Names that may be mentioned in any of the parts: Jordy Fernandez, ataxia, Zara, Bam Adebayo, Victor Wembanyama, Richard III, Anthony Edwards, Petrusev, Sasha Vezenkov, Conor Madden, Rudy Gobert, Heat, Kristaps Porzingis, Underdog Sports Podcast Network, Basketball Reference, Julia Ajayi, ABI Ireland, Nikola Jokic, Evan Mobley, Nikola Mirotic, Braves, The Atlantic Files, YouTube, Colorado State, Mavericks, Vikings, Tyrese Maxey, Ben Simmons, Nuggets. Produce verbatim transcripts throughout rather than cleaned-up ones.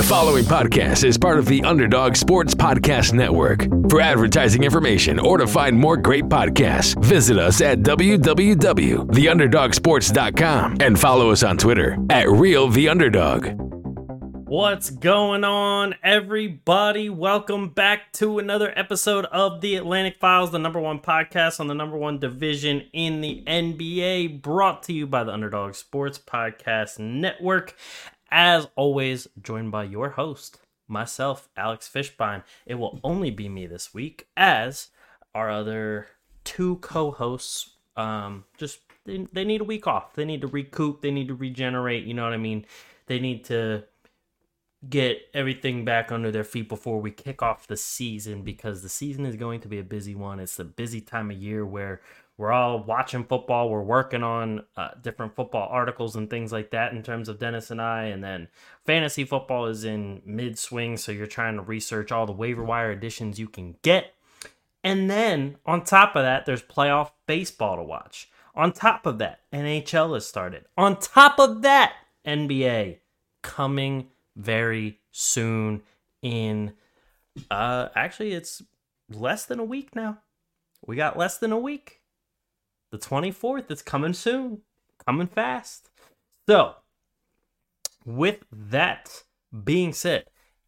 The following podcast is part of the Underdog Sports Podcast Network. For advertising information or to find more great podcasts, visit us at w w w dot the underdog sports dot com and follow us on Twitter at RealTheUnderdog. What's going on, everybody? Welcome back to another episode of The Atlantic Files, the number one podcast on the number one division in the N B A, brought to you by the Underdog Sports Podcast Network. As always, joined by your host, myself, Alex Fishbein. It will only be me this week, as our other two co-hosts, um, just they, they need a week off. They need to recoup. They need to regenerate. You know what I mean? They need to get everything back under their feet before we kick off the season, because the season is going to be a busy one. It's the busy time of year where we're all watching football. We're working on uh, different football articles and things like that in terms of Dennis and I. And then fantasy football is in mid-swing, so you're trying to research all the waiver wire additions you can get. And then on top of that, there's playoff baseball to watch. On top of that, N H L has started. On top of that, N B A coming very soon in, uh, actually, it's less than a week now. We got less than a week. The twenty-fourth, it's coming soon, coming fast. So, with that being said,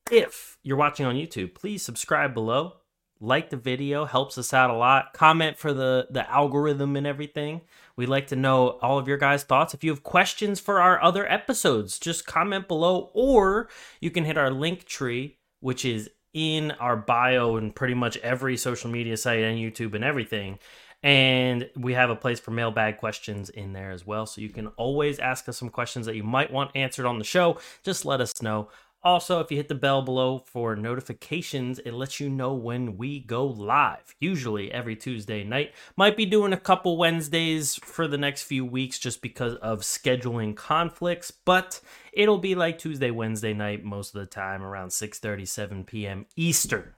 if you're watching on YouTube, please subscribe below. Like the video, helps us out a lot. Comment for the, the algorithm and everything. We'd like to know all of your guys' thoughts. If you have questions for our other episodes, just comment below, or you can hit our link tree, which is in our bio and pretty much every social media site and YouTube and everything. And we have a place for mailbag questions in there as well. So you can always ask us some questions that you might want answered on the show. Just let us know. Also, if you hit the bell below for notifications, it lets you know when we go live. Usually every Tuesday night. Might be doing a couple Wednesdays for the next few weeks just because of scheduling conflicts. But it'll be like Tuesday, Wednesday night most of the time, around six thirty, seven p.m. Eastern.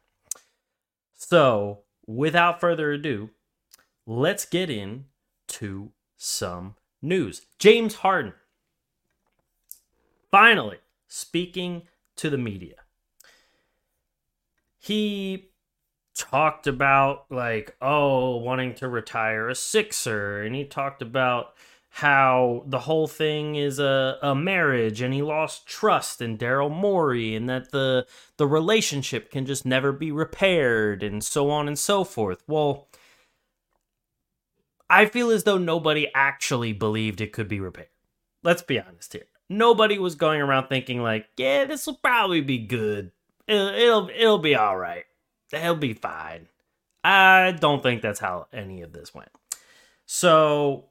So without further ado, let's get in to some news. James Harden finally speaking to the media. He talked about, like, oh, wanting to retire a Sixer. And he talked about how the whole thing is a, a marriage, and he lost trust in Daryl Morey, and that the, the relationship can just never be repaired, and so on and so forth. Well, I feel as though nobody actually believed it could be repaired. Let's be honest here. Nobody was going around thinking like, yeah, this will probably be good. It'll, it'll, it'll be all right. It'll be fine. I don't think that's how any of this went. So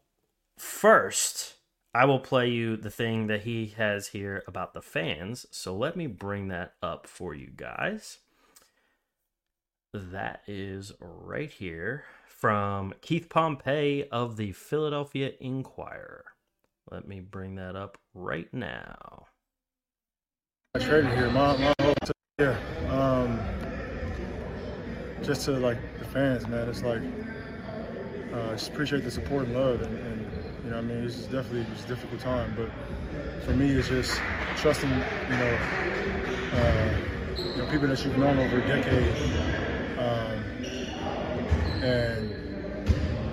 first, I will play you the thing that he has here about the fans. So let me bring that up for you guys. That is right here. From Keith Pompey of the Philadelphia Inquirer. Let me bring that up right now. It's crazy here. My, my whole t- yeah. Um, just to, like, the fans, man. It's like, uh, just appreciate the support and love. And, and you know, I mean, it's definitely it was a difficult time. But for me, it's just trusting, you know, uh, you know, people that you've known over a decade. Um, and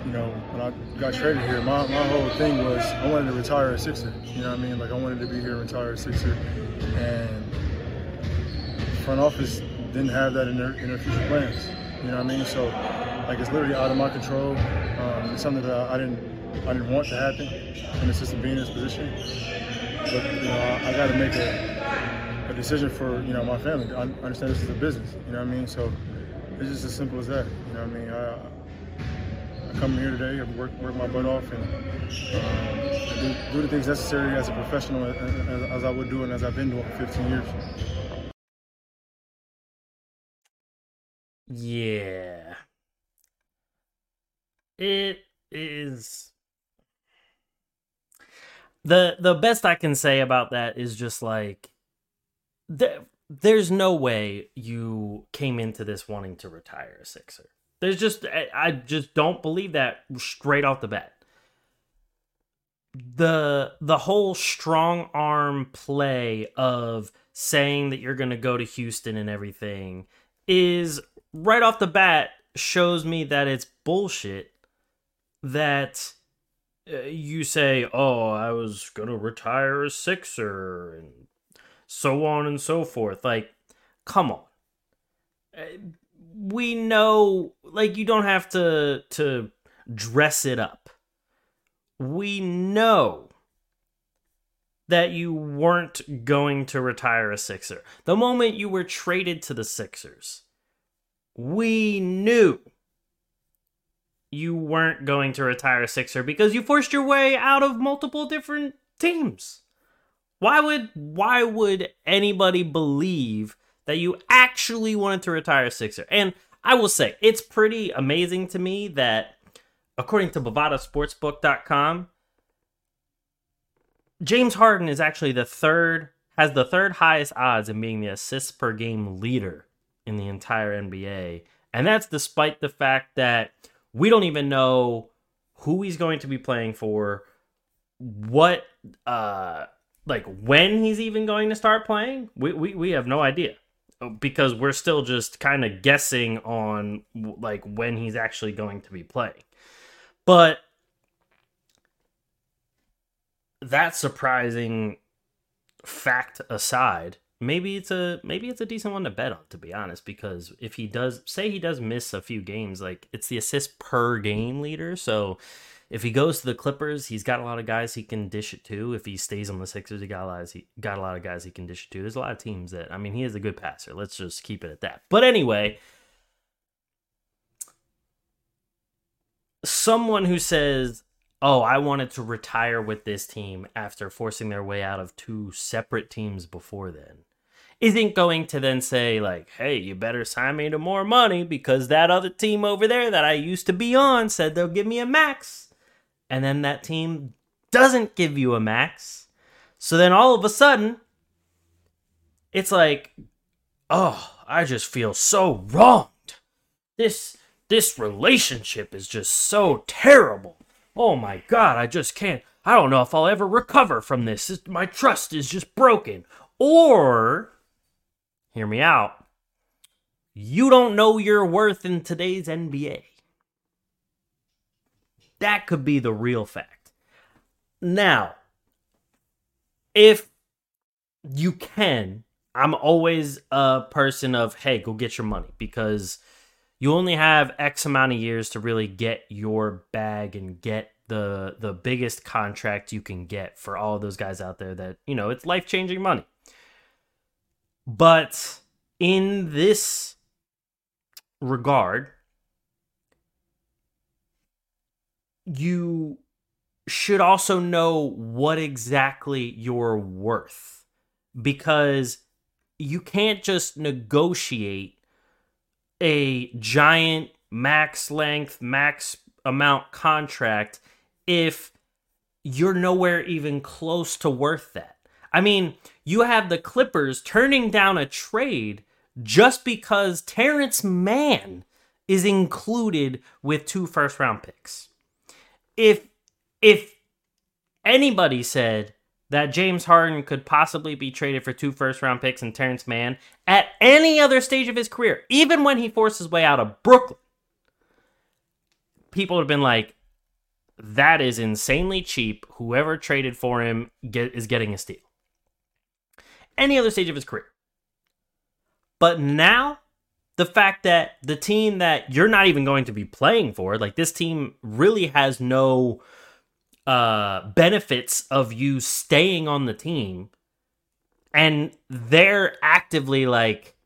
you know, when I got traded here, my, my whole thing was I wanted to retire a Sixer. You know what I mean? Like, I wanted to be here and retire a Sixer. And front office didn't have that in their, in their future plans. You know what I mean? So, like, it's literally out of my control. Um, it's something that I didn't I didn't want to happen, and it's just being in this position. But, you know, I, I got to make a, a decision for, you know, my family. I understand this is a business. You know what I mean? So it's just as simple as that. You know what I mean? I, I come here today, I work, work my butt off, and um, do, do the things necessary as a professional as, as, as I would do and as I've been doing for fifteen years. Yeah. It is. The, the best I can say about that is just like, the, there's no way you came into this wanting to retire a Sixer. There's just, I just don't believe that straight off the bat. The the whole strong arm play of saying that you're going to go to Houston and everything is right off the bat shows me that it's bullshit that you say, oh, I was going to retire a Sixer and so on and so forth. Like, come on. We know, like, you don't have to to dress it up. We know that you weren't going to retire a Sixer. The moment you were traded to the Sixers, we knew you weren't going to retire a Sixer because you forced your way out of multiple different teams. Why would why would anybody believe that you actually wanted to retire a Sixer? And I will say, it's pretty amazing to me that, according to Bovada Sportsbook dot com, James Harden is actually the third, has the third highest odds in being the assists per game leader in the entire N B A. And that's despite the fact that we don't even know who he's going to be playing for, what, uh, like when he's even going to start playing. We we, we have no idea because we're still just kind of guessing on like when he's actually going to be playing. But that surprising fact aside, maybe it's a maybe it's a decent one to bet on, to be honest, because if he does, say he does miss a few games, like it's the assist per game leader. So if he goes to the Clippers, he's got a lot of guys he can dish it to. If he stays on the Sixers, he got a lot of, he got a lot of guys he can dish it to. There's a lot of teams that, I mean, he is a good passer. Let's just keep it at that. But anyway, someone who says, oh, I wanted to retire with this team after forcing their way out of two separate teams before then, isn't going to then say, like, hey, you better sign me to more money because that other team over there that I used to be on said they'll give me a max. And then that team doesn't give you a max. So then all of a sudden, it's like, oh, I just feel so wronged. This... This relationship is just so terrible. Oh my God, I just can't. I don't know if I'll ever recover from this. My trust is just broken. Or, hear me out, you don't know your worth in today's N B A. That could be the real fact. Now, if you can, I'm always a person of, hey, go get your money, because you only have X amount of years to really get your bag and get the the biggest contract you can get for all of those guys out there that, you know, it's life-changing money. But in this regard, you should also know what exactly you're worth, because you can't just negotiate a giant max length, max amount contract if you're nowhere even close to worth that. I mean, you have the Clippers turning down a trade just because Terrence Mann is included with two first round picks. If if anybody said that James Harden could possibly be traded for two first-round picks and Terrence Mann at any other stage of his career, even when he forced his way out of Brooklyn, people have been like, that is insanely cheap. Whoever traded for him get, is getting a steal. Any other stage of his career. But now, the fact that the team that you're not even going to be playing for, like this team really has no Uh, benefits of you staying on the team, and they're actively like,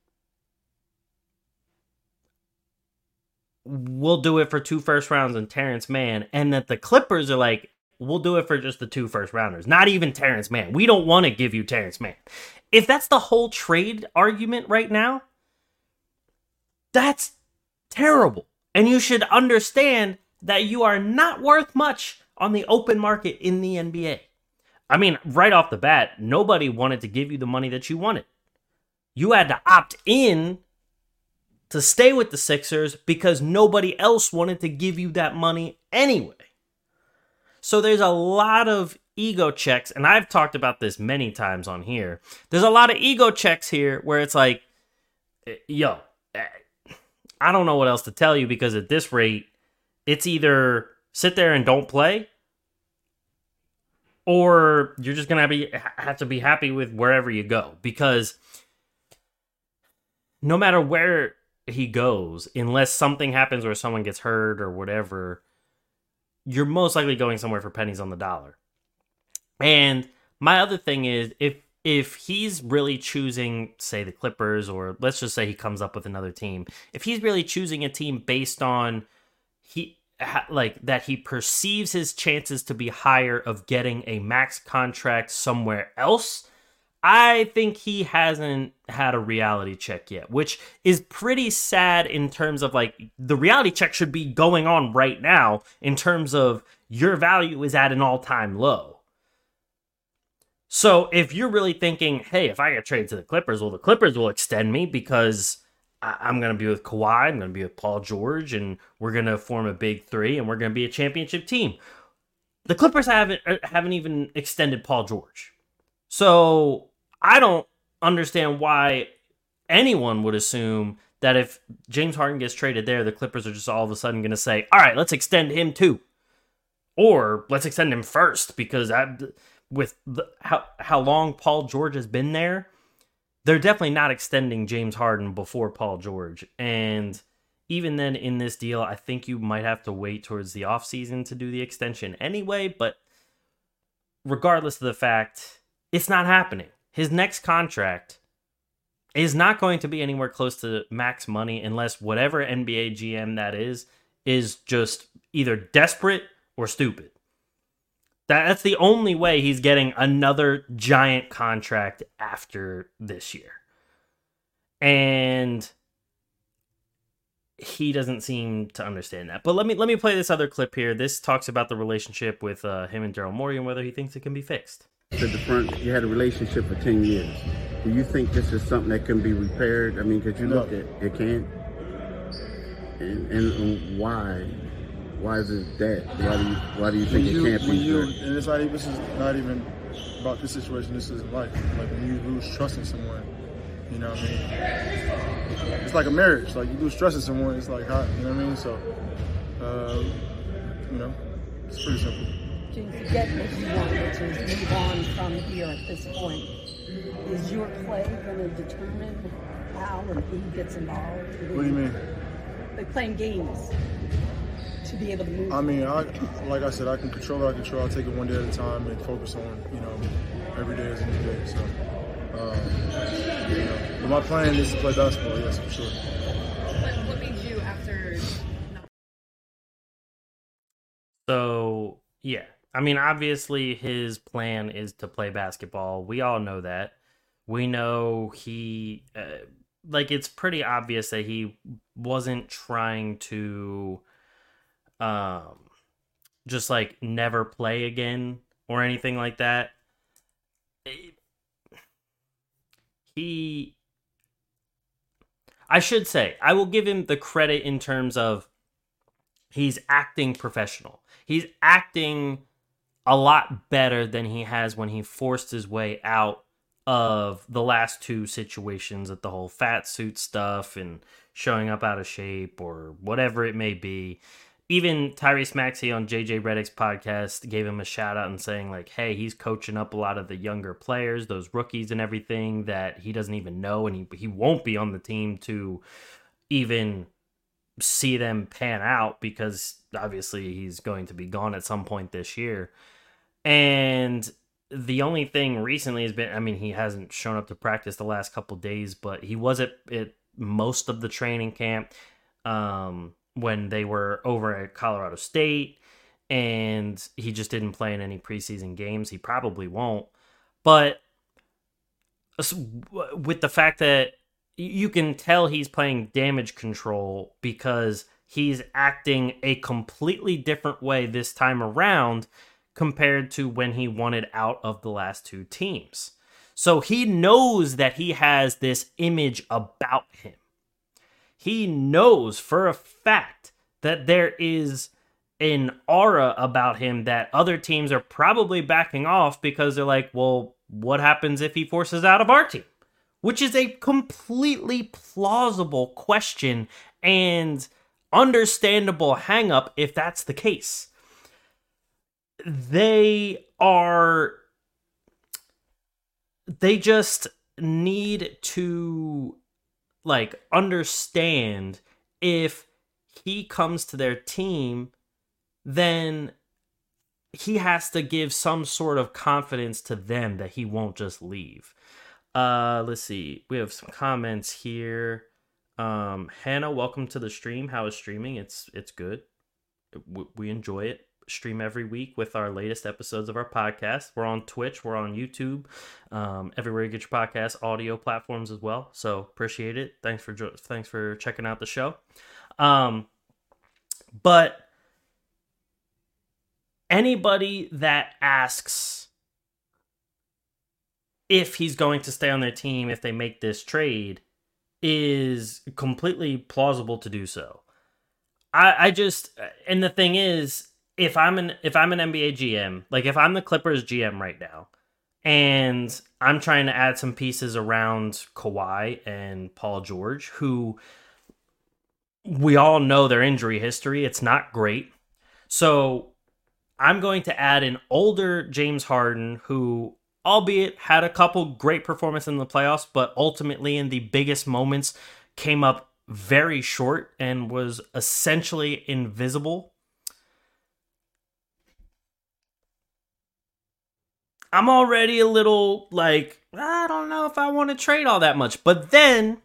we'll do it for two first rounds and Terrence Mann, and that the Clippers are like, we'll do it for just the two first rounders, not even Terrence Mann. We don't want to give you Terrence Mann. If that's the whole trade argument right now, that's terrible. And you should understand that you are not worth much on the open market in the N B A. I mean, right off the bat, nobody wanted to give you the money that you wanted. You had to opt in to stay with the Sixers because nobody else wanted to give you that money anyway. So there's a lot of ego checks, and I've talked about this many times on here. There's a lot of ego checks here where it's like, yo, I don't know what else to tell you, because at this rate, it's either sit there and don't play, or you're just going to be have to be happy with wherever you go, because no matter where he goes, unless something happens where someone gets hurt or whatever, you're most likely going somewhere for pennies on the dollar. And my other thing is, if if he's really choosing, say, the Clippers, or let's just say he comes up with another team, if he's really choosing a team based on he like that he perceives his chances to be higher of getting a max contract somewhere else, I think he hasn't had a reality check yet, which is pretty sad in terms of, like, the reality check should be going on right now in terms of your value is at an all-time low. So if you're really thinking, hey, if I get traded to the Clippers, well, the Clippers will extend me because I- I'm going to be with Kawhi, I'm going to be with Paul George, and we're going to form a big three, and we're going to be a championship team. The Clippers haven't haven't even extended Paul George. So I don't understand why anyone would assume that if James Harden gets traded there, the Clippers are just all of a sudden going to say, all right, let's extend him too. Or let's extend him first, because I, with the, how, how long Paul George has been there, they're definitely not extending James Harden before Paul George. And even then in this deal, I think you might have to wait towards the offseason to do the extension anyway. But regardless of the fact, it's not happening. His next contract is not going to be anywhere close to max money unless whatever N B A G M that is, is just either desperate or stupid. That's the only way he's getting another giant contract after this year. And he doesn't seem to understand that. But let me let me play this other clip here. This talks about the relationship with uh, him and Daryl Morey and whether he thinks it can be fixed. At the front, you had a relationship for ten years. Do you think this is something that can be repaired? I mean, could you look no. at it? Can and, and and why? Why is it that? Why do you why do you think you, it can't be you, good? And it's not even this is not even about this situation. This is life. Like when you lose trust in someone, you know what I mean. It's like a marriage. Like you lose trust in someone, it's like hot. You know what I mean. So, uh, you know, it's pretty simple. To get what you want, which is move on from here at this point. Is your play going to determine how and who gets involved? What do you mean? Like playing games to be able to move. I mean, I, like I said, I can control what I control. I'll take it one day at a time and focus on, you know, every day is a new day. So, um, you know, but my plan is to play basketball, yes, for sure. But what made you after? So, yeah. I mean, obviously, his plan is to play basketball. We all know that. We know he, uh, like, it's pretty obvious that he wasn't trying to um, just, like, never play again or anything like that. It, he, I should say, I will give him the credit in terms of he's acting professional. He's acting a lot better than he has when he forced his way out of the last two situations at the whole fat suit stuff and showing up out of shape or whatever it may be. Even Tyrese Maxey on J J Redick's podcast gave him a shout out and saying, like, hey, he's coaching up a lot of the younger players, those rookies and everything that he doesn't even know. And he, he won't be on the team to even see them pan out because obviously he's going to be gone at some point this year. And the only thing recently has been, I mean, he hasn't shown up to practice the last couple days, but he was at, at most of the training camp um, when they were over at Colorado State, and he just didn't play in any preseason games. He probably won't. But with the fact that you can tell he's playing damage control because he's acting a completely different way this time around compared to when he wanted out of the last two teams. So he knows that he has this image about him. He knows for a fact that there is an aura about him that other teams are probably backing off because they're like, well, what happens if he forces out of our team? Which is a completely plausible question and understandable hang-up if that's the case. They are... They just need to, like, understand if he comes to their team, then he has to give some sort of confidence to them that he won't just leave. Uh, let's see. We have some comments here. Um, Hannah, welcome to the stream. How is streaming? It's it's good. We enjoy it. Stream every week with our latest episodes of our podcast. We're on Twitch. We're on YouTube. Um, everywhere you get your podcast, audio platforms as well. So appreciate it. Thanks for thanks for checking out the show. Um, but anybody that asks if he's going to stay on their team if they make this trade is completely plausible to do so. I, I just, and the thing is, if I'm an if I'm an N B A G M, like if I'm the Clippers G M right now, and I'm trying to add some pieces around Kawhi and Paul George, who we all know their injury history, it's not great. So I'm going to add an older James Harden who, albeit had a couple great performances in the playoffs, but ultimately in the biggest moments came up very short and was essentially invisible. I'm already a little like, I don't know if I want to trade all that much. But then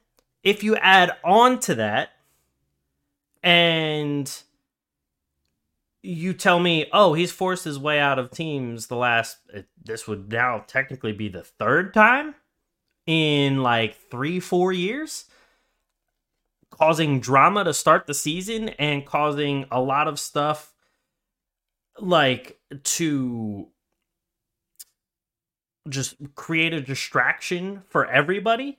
if you add on to that and you tell me, oh, he's forced his way out of teams the last, this would now technically be the third time in like three, four years, causing drama to start the season and causing a lot of stuff like to just create a distraction for everybody.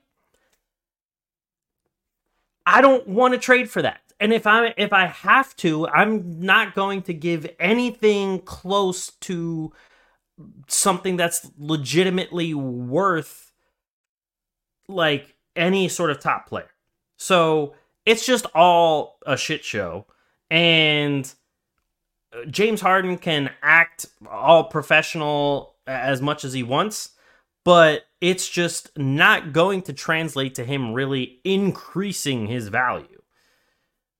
I don't want to trade for that. And if I if I have to, I'm not going to give anything close to something that's legitimately worth like any sort of top player. So it's just all a shit show. And James Harden can act all professional as much as he wants, but it's just not going to translate to him really increasing his value.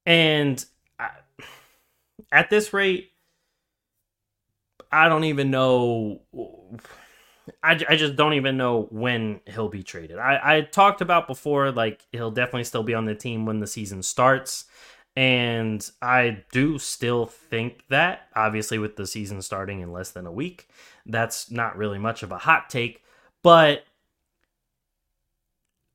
And at this rate, I don't even know. I, I just don't even know when he'll be traded. I, I talked about before, like, he'll definitely still be on the team when the season starts. And I do still think that, obviously, with the season starting in less than a week, that's not really much of a hot take. But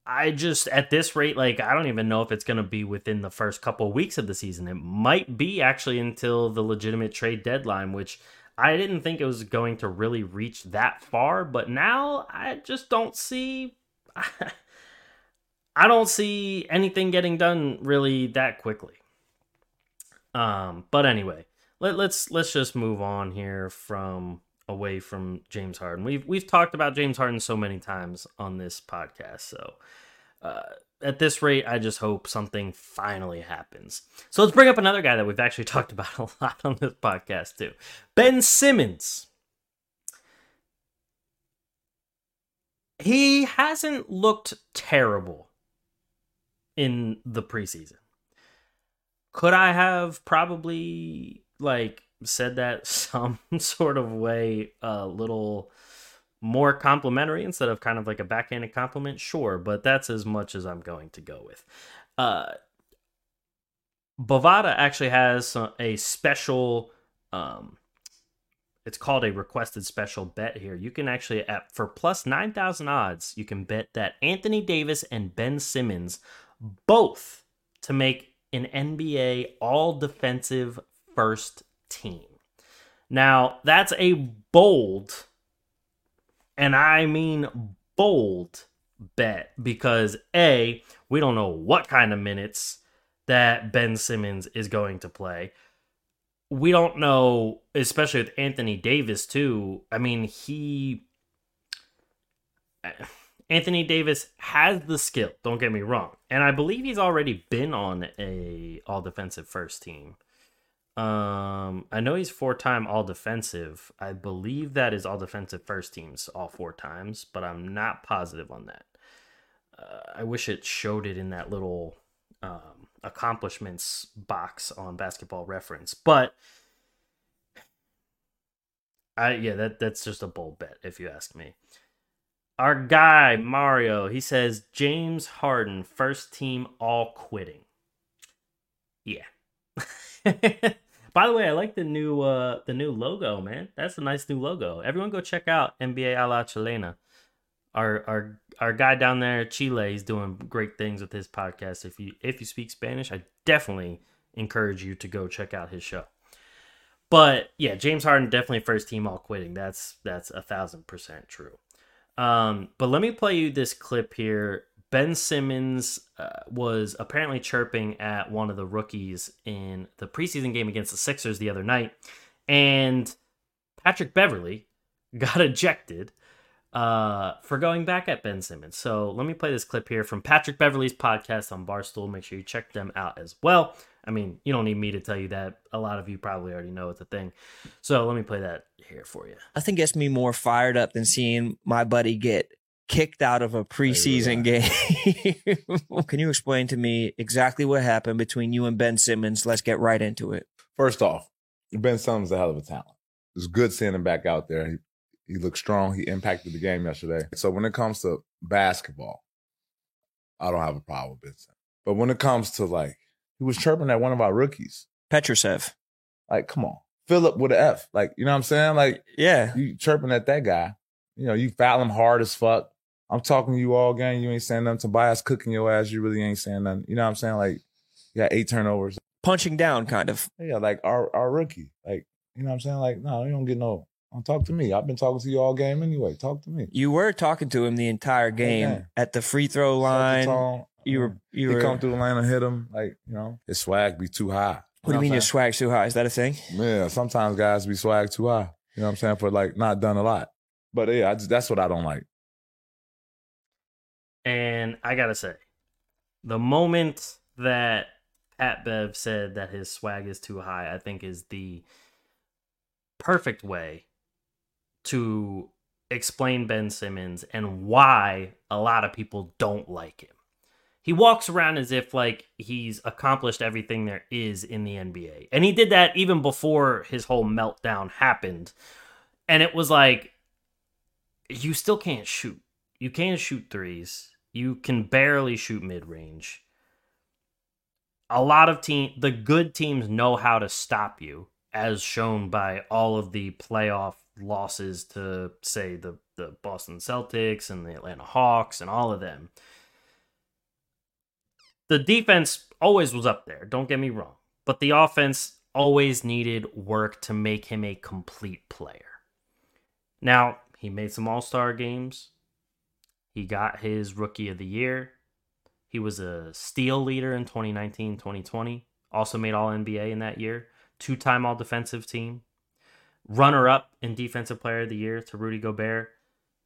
I just, at this rate, like, I don't even know if it's going to be within the first couple of weeks of the season. It might be actually until the legitimate trade deadline, which I didn't think it was going to really reach that far. But now I just don't see, I don't see anything getting done really that quickly. Um, but anyway, let, let's let's just move on here from away from James Harden. We've we've talked about James Harden so many times on this podcast. So uh, at this rate, I just hope something finally happens. So let's bring up another guy that we've actually talked about a lot on this podcast too. Ben Simmons. He hasn't looked terrible in the preseason. Could I have probably like said that some sort of way a little more complimentary instead of kind of like a backhanded compliment? Sure, but that's as much as I'm going to go with. Uh, Bovada actually has a special, um, it's called a requested special bet here. You can actually, at, for plus nine thousand odds, you can bet that Anthony Davis and Ben Simmons both to make an N B A all-defensive first team. Now, that's a bold, and I mean bold, bet because A, we don't know what kind of minutes that Ben Simmons is going to play. we don't know, especially with Anthony Davis, too. I mean, he... Anthony Davis has the skill, don't get me wrong. And I believe he's already been on a all-defensive first team. Um, I know he's four-time all-defensive. I believe that is all-defensive first teams all four times, but I'm not positive on that. Uh, I wish it showed it in that little um, accomplishments box on Basketball Reference. But, I yeah, that that's just a bold bet, if you ask me. Our guy, Mario, he says, James Harden, first team, all quitting. Yeah. By the way, I like the new uh, the new logo, man. That's a nice new logo. Everyone go check out N B A a la Chilena. Our our our guy down there, Chile, he's doing great things with his podcast. If you if you speak Spanish, I definitely encourage you to go check out his show. But, yeah, James Harden, definitely first team, all quitting. That's that's one thousand percent true. Um, but let me play you this clip here. Ben Simmons uh, was apparently chirping at one of the rookies in the preseason game against the Sixers the other night, and Patrick Beverley got ejected uh, for going back at Ben Simmons. So let me play this clip here from Patrick Beverley's podcast on Barstool. Make sure you check them out as well. I mean, you don't need me to tell you that. A lot of you probably already know it's a thing. So let me play that here for you. Nothing gets me more fired up than seeing my buddy get kicked out of a preseason game. Can you explain to me exactly what happened between you and Ben Simmons? Let's get right into it. First off, Ben Simmons is a hell of a talent. It's good seeing him back out there. He, he looked strong. He impacted the game yesterday. So when it comes to basketball, I don't have a problem with Ben Simmons. But when it comes to like, he was chirping at one of our rookies. Petrusev. Like, come on. Philip with an F. Like, you know what I'm saying? Like, yeah. You chirping at that guy. You know, you foul him hard as fuck. I'm talking to you all game. You ain't saying nothing. Tobias cooking your ass. You really ain't saying nothing. You know what I'm saying? Like, you got eight turnovers. Punching down, kind of. Yeah, like our, our rookie. Like, you know what I'm saying? Like, no, you don't get no. Don't talk to me. I've been talking to you all game anyway. Talk to me. You were talking to him the entire game, yeah. At the free throw line. You were, you he were, come through the lane and hit him, like, you know. His swag be too high. What do you mean your swag's too high? Is that a thing? Yeah, sometimes guys be swag too high. You know what I'm saying? For, like, not done a lot. But, yeah, I just, that's what I don't like. And I got to say, the moment that Pat Bev said that his swag is too high, I think is the perfect way to explain Ben Simmons and why a lot of people don't like him. He walks around as if, like, he's accomplished everything there is in the N B A. And he did that even before his whole meltdown happened. And it was like, you still can't shoot. You can't shoot threes. You can barely shoot mid-range. A lot of teams, the good teams know how to stop you, as shown by all of the playoff losses to, say, the, the Boston Celtics and the Atlanta Hawks and all of them. The defense always was up there, don't get me wrong. But the offense always needed work to make him a complete player. Now, he made some all-star games. He got his Rookie of the Year. He was a steal leader in twenty nineteen twenty twenty. Also made All-N B A in that year. Two-time All-Defensive Team. Runner-up in Defensive Player of the Year to Rudy Gobert.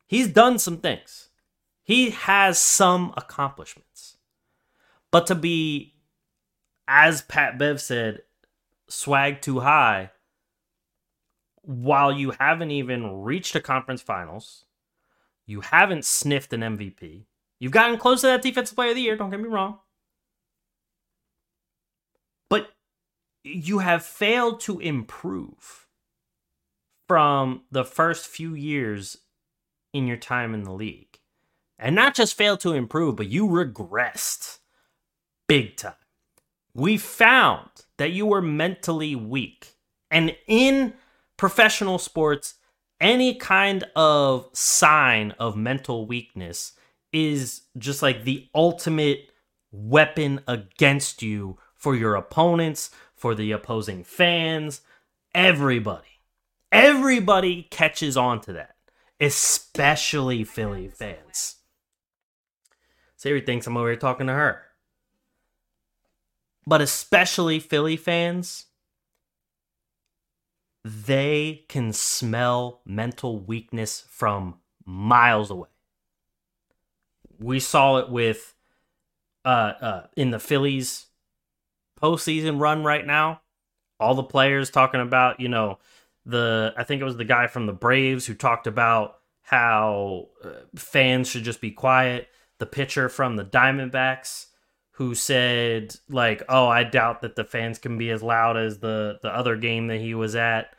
He's done some things. He has some accomplishments. But to be, as Pat Bev said, swag too high, while you haven't even reached a conference finals, you haven't sniffed an M V P, you've gotten close to that Defensive Player of the Year, don't get me wrong, but you have failed to improve from the first few years in your time in the league. And not just failed to improve, but you regressed. Big time. We found that you were mentally weak. And in professional sports, any kind of sign of mental weakness is just like the ultimate weapon against you for your opponents, for the opposing fans, everybody. Everybody catches on to that, especially Philly fans. Siri thinks I'm over here talking to her. But especially Philly fans, they can smell mental weakness from miles away. We saw it with uh, uh, in the Phillies postseason run right now. All the players talking about, you know, the I think it was the guy from the Braves who talked about how uh, fans should just be quiet. The pitcher from the Diamondbacks who said, like, oh, I doubt that the fans can be as loud as the, the other game that he was at.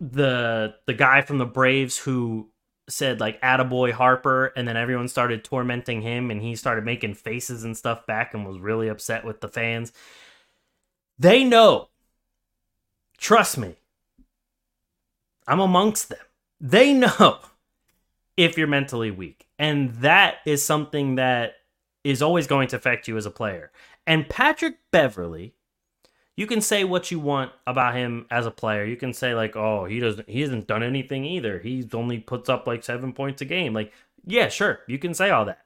The the guy from the Braves who said, like, attaboy Harper, and then everyone started tormenting him, and he started making faces and stuff back and was really upset with the fans. They know. Trust me. I'm amongst them. They know if you're mentally weak. And that is something that is always going to affect you as a player. And Patrick Beverley, you can say what you want about him as a player. You can say, like, oh, he doesn't he hasn't done anything either. He's only puts up like seven points a game. Like, yeah, sure, you can say all that.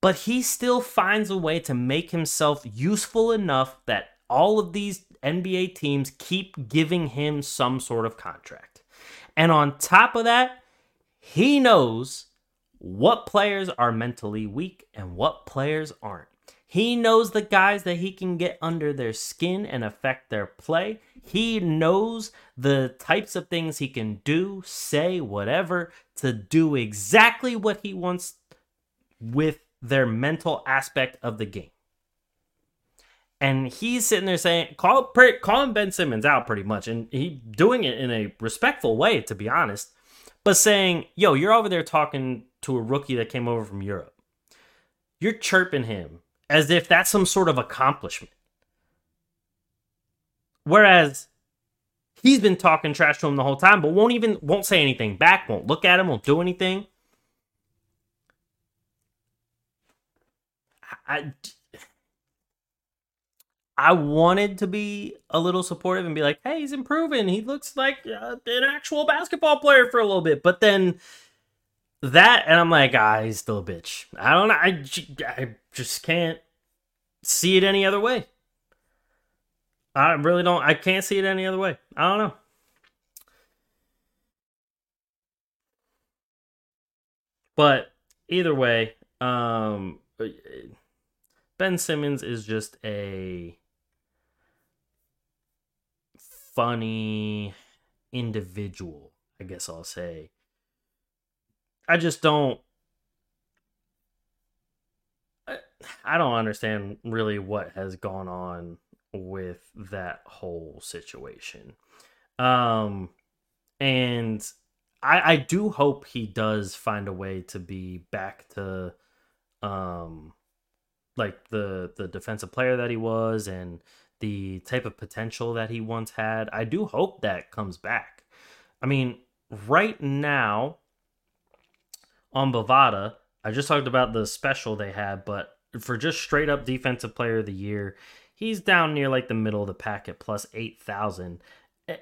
But he still finds a way to make himself useful enough that all of these N B A teams keep giving him some sort of contract. And on top of that, he knows what players are mentally weak and what players aren't. He knows the guys that he can get under their skin and affect their play. He knows the types of things he can do, say, whatever, to do exactly what he wants with their mental aspect of the game. And he's sitting there saying, call, calling Ben Simmons out pretty much, and he doing it in a respectful way, to be honest, but saying, yo, you're over there talking to a rookie that came over from Europe. You're chirping him as if that's some sort of accomplishment. Whereas he's been talking trash to him the whole time, but won't even, won't say anything back, won't look at him, won't do anything. I... I wanted to be a little supportive and be like, hey, he's improving. He looks like uh, an actual basketball player for a little bit. But then that, and I'm like, ah, he's still a bitch. I don't know. I, I just can't see it any other way. I really don't. I can't see it any other way. I don't know. But either way, um, Ben Simmons is just a funny individual, I guess I'll say. I just don't I, I don't understand really what has gone on with that whole situation. Um and I I do hope he does find a way to be back to um like the the defensive player that he was and the type of potential that he once had. I do hope that comes back. I mean, right now on Bovada, I just talked about the special they had, but for just straight up defensive player of the year, he's down near like the middle of the pack at plus eight thousand.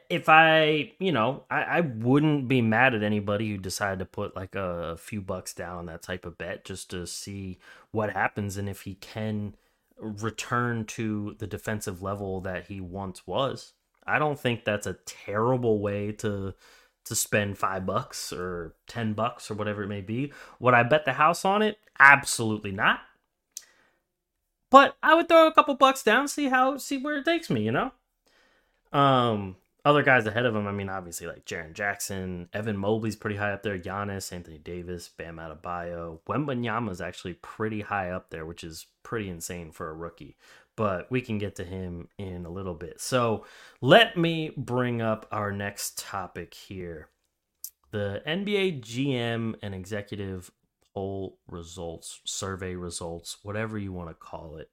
If I, you know, I, I wouldn't be mad at anybody who decided to put like a few bucks down on that type of bet just to see what happens and if he can return to the defensive level that he once was. I don't think that's a terrible way to to spend five bucks or ten bucks or whatever it may be. Would I bet the house on it? Absolutely not. But I would throw a couple bucks down, see how, see where it takes me, you know? Um, other guys ahead of him, I mean, obviously like Jaren Jackson, Evan Mobley's pretty high up there, Giannis, Anthony Davis, Bam Adebayo, Wembanyama's actually pretty high up there, which is pretty insane for a rookie. But we can get to him in a little bit. So let me bring up our next topic here. The N B A G M and executive poll results, survey results, whatever you want to call it.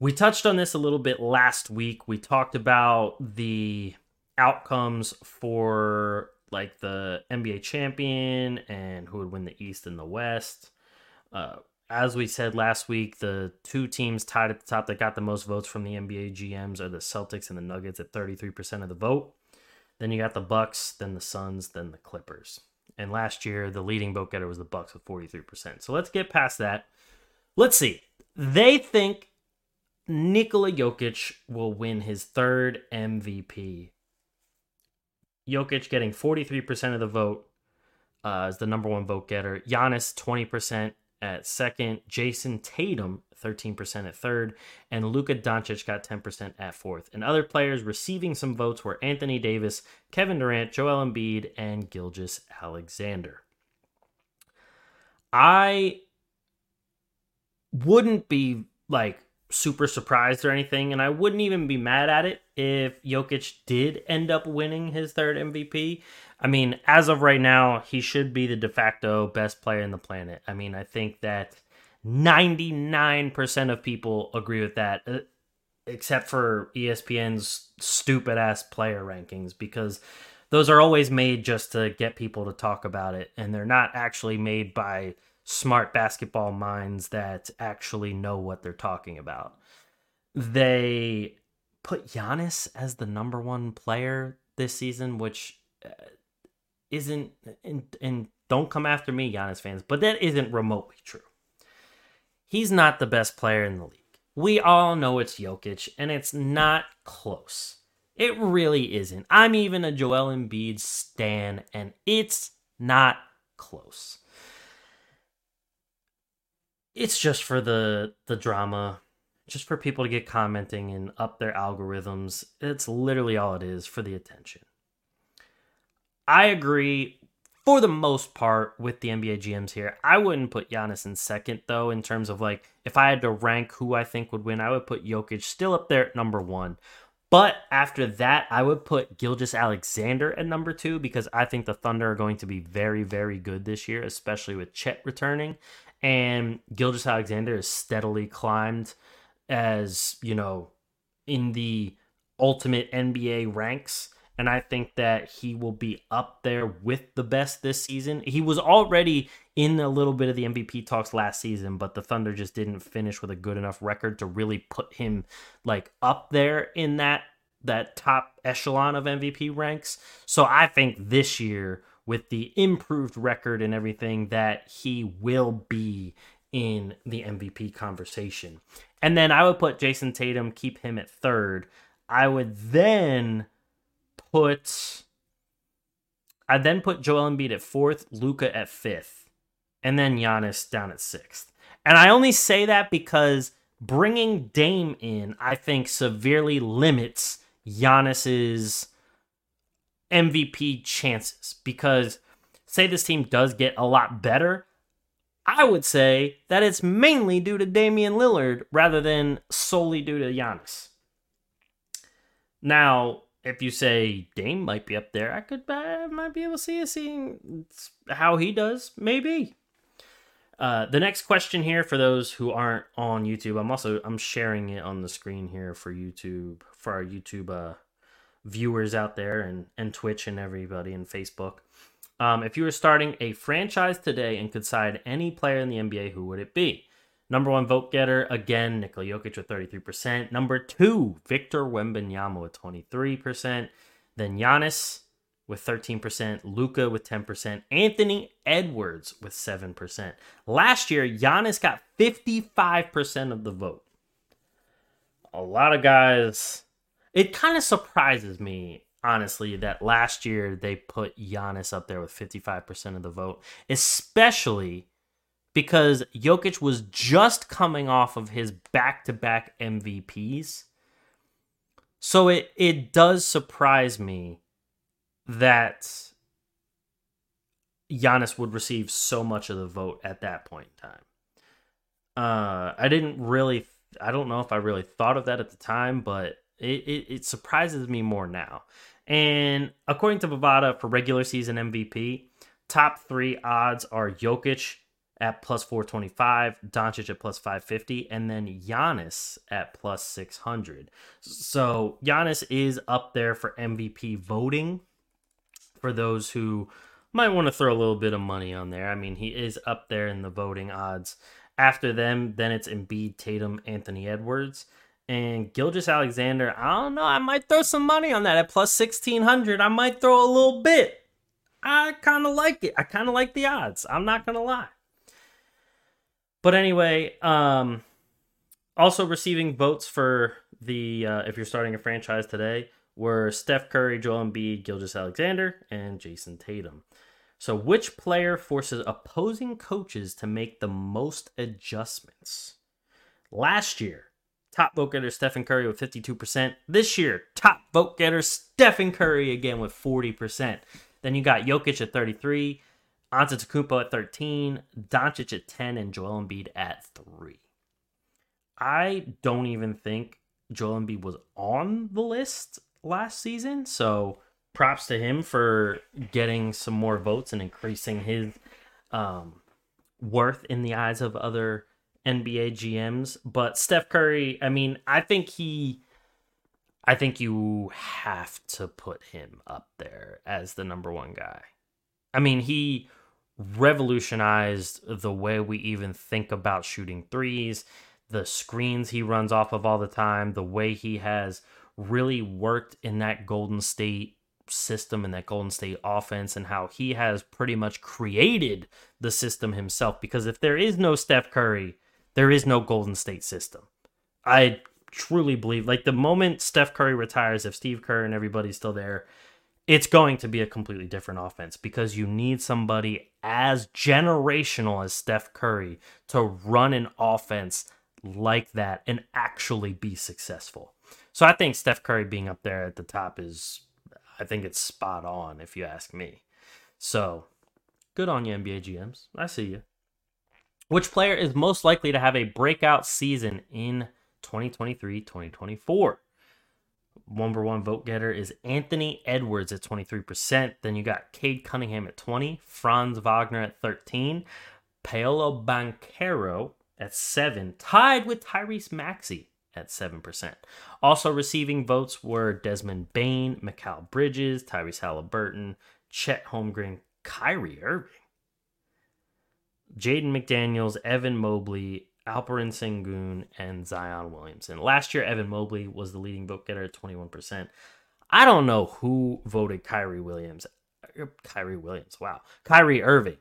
We touched on this a little bit last week. We talked about the outcomes for like the N B A champion and who would win the East and the West. Uh, as we said last week, the two teams tied at the top that got the most votes from the N B A G Ms are the Celtics and the Nuggets at thirty-three percent of the vote. Then you got the Bucks, then the Suns, then the Clippers. And last year, the leading vote getter was the Bucks with forty-three percent. So let's get past that. Let's see. They think Nikola Jokic will win his third M V P. Jokic getting forty-three percent of the vote uh, as the number one vote getter. Giannis, twenty percent at second. Jason Tatum, thirteen percent at third. And Luka Doncic got ten percent at fourth. And other players receiving some votes were Anthony Davis, Kevin Durant, Joel Embiid, and Gilgeous-Alexander. I wouldn't be, like, super surprised or anything, and I wouldn't even be mad at it if Jokic did end up winning his third M V P. I mean, as of right now, he should be the de facto best player in the planet. I mean, I think that ninety-nine percent of people agree with that, except for E S P N's stupid-ass player rankings, because those are always made just to get people to talk about it, and they're not actually made by smart basketball minds that actually know what they're talking about. They put Giannis as the number one player this season, which isn't, and, and don't come after me, Giannis fans, but that isn't remotely true. He's not the best player in the league. We all know it's Jokic, and it's not close. It really isn't. I'm even a Joel Embiid stan, and it's not close. It's just for the the drama, just for people to get commenting and up their algorithms. It's literally all it is, for the attention. I agree, for the most part, with the N B A G Ms here. I wouldn't put Giannis in second, though, in terms of, like, if I had to rank who I think would win, I would put Jokic still up there at number one. But after that, I would put Gilgeous-Alexander at number two, because I think the Thunder are going to be very, very good this year, especially with Chet returning. And Gilgeous-Alexander has steadily climbed as, you know, in the ultimate N B A ranks. And I think that he will be up there with the best this season. He was already in a little bit of the M V P talks last season, but the Thunder just didn't finish with a good enough record to really put him, like, up there in that, that top echelon of M V P ranks. So I think this year, with the improved record and everything, that he will be in the M V P conversation. And then I would put Jason Tatum, keep him at third. I would then put... I then put Joel Embiid at fourth, Luka at fifth, and then Giannis down at sixth. And I only say that because bringing Dame in, I think, severely limits Giannis's M V P chances, because say this team does get a lot better, I would say that it's mainly due to Damian Lillard rather than solely due to Giannis. Now, if you say Dame might be up there, I could I might be able to see seeing how he does, maybe. Uh, the next question here, for those who aren't on YouTube, I'm also I'm sharing it on the screen here for YouTube, for our YouTube uh, viewers out there, and, and Twitch and everybody, and Facebook. Um, if you were starting a franchise today and could sign any player in the N B A, who would it be? Number one vote getter, again, Nikola Jokic with thirty-three percent. Number two, Victor Wembanyama with twenty-three percent. Then Giannis with thirteen percent. Luka with ten percent. Anthony Edwards with seven percent. Last year, Giannis got fifty-five percent of the vote. A lot of guys... It kind of surprises me, honestly, that last year they put Giannis up there with fifty-five percent of the vote, especially because Jokic was just coming off of his back-to-back M V Ps. So it, it does surprise me that Giannis would receive so much of the vote at that point in time. Uh, I didn't really... I don't know if I really thought of that at the time, but... It, it it surprises me more now. And according to Bovada, for regular season M V P, top three odds are Jokic at plus four twenty-five, Doncic at plus five fifty, and then Giannis at plus six hundred. So Giannis is up there for M V P voting, for those who might want to throw a little bit of money on there. I mean, he is up there in the voting odds. After them, then it's Embiid, Tatum, Anthony Edwards. And Gilgeous-Alexander, I don't know, I might throw some money on that at plus sixteen hundred. I might throw a little bit. I kind of like it. I kind of like the odds. I'm not going to lie. But anyway, um, Also receiving votes for the uh, if you're starting a franchise today were Steph Curry, Joel Embiid, Gilgeous-Alexander, and Jason Tatum. So which player forces opposing coaches to make the most adjustments? Last year, top vote-getter Stephen Curry with fifty-two percent. This year, top vote-getter Stephen Curry again with forty percent. Then you got Jokic at thirty-three, Antetokounmpo at thirteen, Doncic at ten, and Joel Embiid at three. I don't even think Joel Embiid was on the list last season, so props to him for getting some more votes and increasing his um, worth in the eyes of other N B A G Ms. But Steph Curry, I mean, I think he, I think you have to put him up there as the number one guy. I mean, he revolutionized the way we even think about shooting threes, the screens he runs off of all the time, the way he has really worked in that Golden State system and that Golden State offense, and how he has pretty much created the system himself. Because if there is no Steph Curry, there is no Golden State system. I truly believe, like, the moment Steph Curry retires, if Steve Kerr and everybody's still there, it's going to be a completely different offense, because you need somebody as generational as Steph Curry to run an offense like that and actually be successful. So I think Steph Curry being up there at the top is, I think it's spot on, if you ask me. So, good on you, N B A G Ms. I see you. Which player is most likely to have a breakout season in twenty twenty-three twenty twenty-four? Number one vote-getter is Anthony Edwards at twenty-three percent. Then you got Cade Cunningham at twenty, Franz Wagner at thirteen, Paolo Banchero at seven, tied with Tyrese Maxey at seven percent. Also receiving votes were Desmond Bain, Mikal Bridges, Tyrese Halliburton, Chet Holmgren, Kyrie Irving, Jaden McDaniels, Evan Mobley, Alperen Sengun, and Zion Williamson. Last year, Evan Mobley was the leading vote-getter at twenty-one percent. I don't know who voted Kyrie Williams. Kyrie Williams, wow. Kyrie Irving.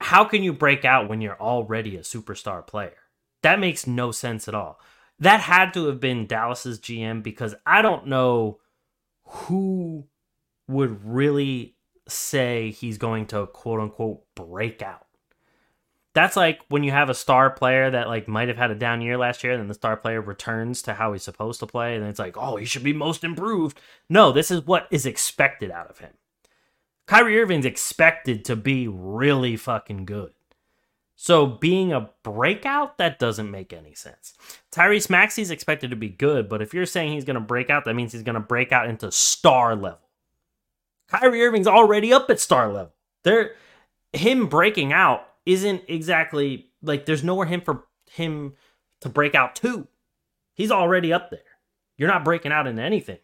How can you break out when you're already a superstar player? That makes no sense at all. That had to have been Dallas's G M, because I don't know who would really say he's going to quote-unquote break out. That's like when you have a star player that like might have had a down year last year, and then the star player returns to how he's supposed to play, and it's like, oh, he should be most improved. No, this is what is expected out of him. Kyrie Irving's expected to be really fucking good. So being a breakout, that doesn't make any sense. Tyrese Maxey's expected to be good, but if you're saying he's going to break out, that means he's going to break out into star level. Kyrie Irving's already up at star level. There, him breaking out isn't exactly, like, there's nowhere him for him to break out to. He's already up there. You're not breaking out into anything.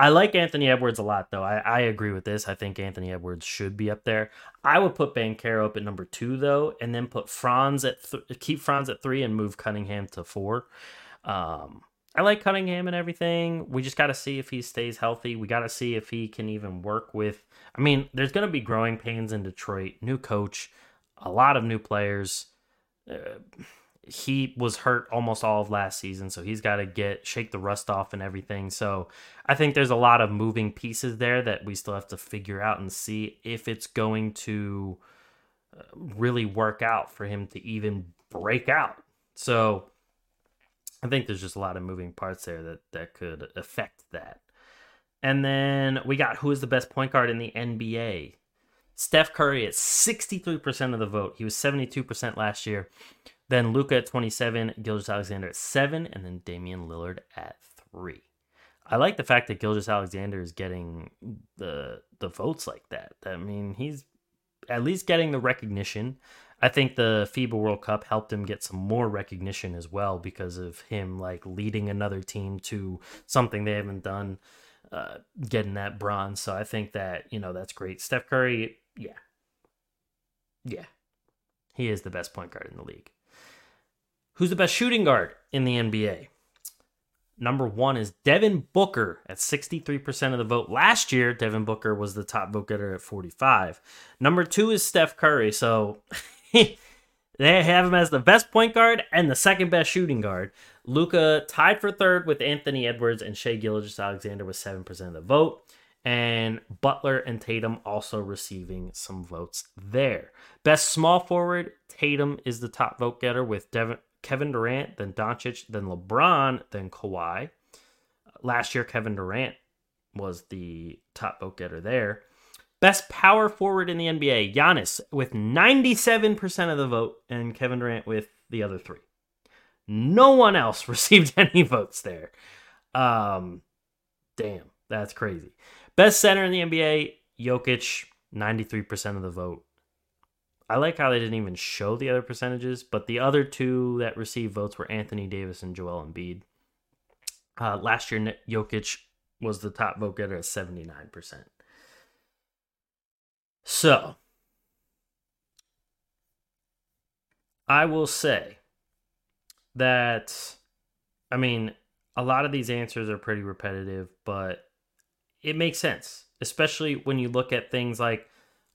I like Anthony Edwards a lot, though. I, I agree with this. I think Anthony Edwards should be up there. I would put Banchero up at number two, though, and then put Franz at th- keep Franz at three and move Cunningham to four. Um, I like Cunningham and everything. We just got to see if he stays healthy. We got to see if he can even work with. I mean, there's going to be growing pains in Detroit. New coach, a lot of new players. Uh, He was hurt almost all of last season, so he's got to get shake the rust off and everything. So I think there's a lot of moving pieces there that we still have to figure out and see if it's going to really work out for him to even break out. So I think there's just a lot of moving parts there that, that could affect that. And then we got who is the best point guard in the N B A. Steph Curry at sixty-three percent of the vote. He was seventy-two percent last year. Then Luka at twenty-seven, Gilgeous-Alexander at seven, and then Damian Lillard at three. I like the fact that Gilgeous-Alexander is getting the the votes like that. I mean, he's at least getting the recognition. I think the FIBA World Cup helped him get some more recognition as well, because of him like leading another team to something they haven't done, uh, getting that bronze. So I think that, you know, that's great. Steph Curry, yeah. Yeah. He is the best point guard in the league. Who's the best shooting guard in the N B A? Number one is Devin Booker at sixty-three percent of the vote. Last year, Devin Booker was the top vote getter at forty-five. Number two is Steph Curry. So They have him as the best point guard and the second best shooting guard. Luka tied for third with Anthony Edwards and Shai Gilgeous-Alexander with seven percent of the vote. And Butler and Tatum also receiving some votes there. Best small forward, Tatum is the top vote getter with Devin, Kevin Durant, then Doncic, then LeBron, then Kawhi. Last year, Kevin Durant was the top vote getter there. Best power forward in the N B A, Giannis with ninety-seven percent of the vote and Kevin Durant with the other three. No one else received any votes there. Um, damn, that's crazy. Best center in the N B A, Jokic, ninety-three percent of the vote. I like how they didn't even show the other percentages, but the other two that received votes were Anthony Davis and Joel Embiid. Uh, last year, Jokic was the top vote getter at seventy-nine percent. So, I will say that, I mean, a lot of these answers are pretty repetitive, but it makes sense, especially when you look at things like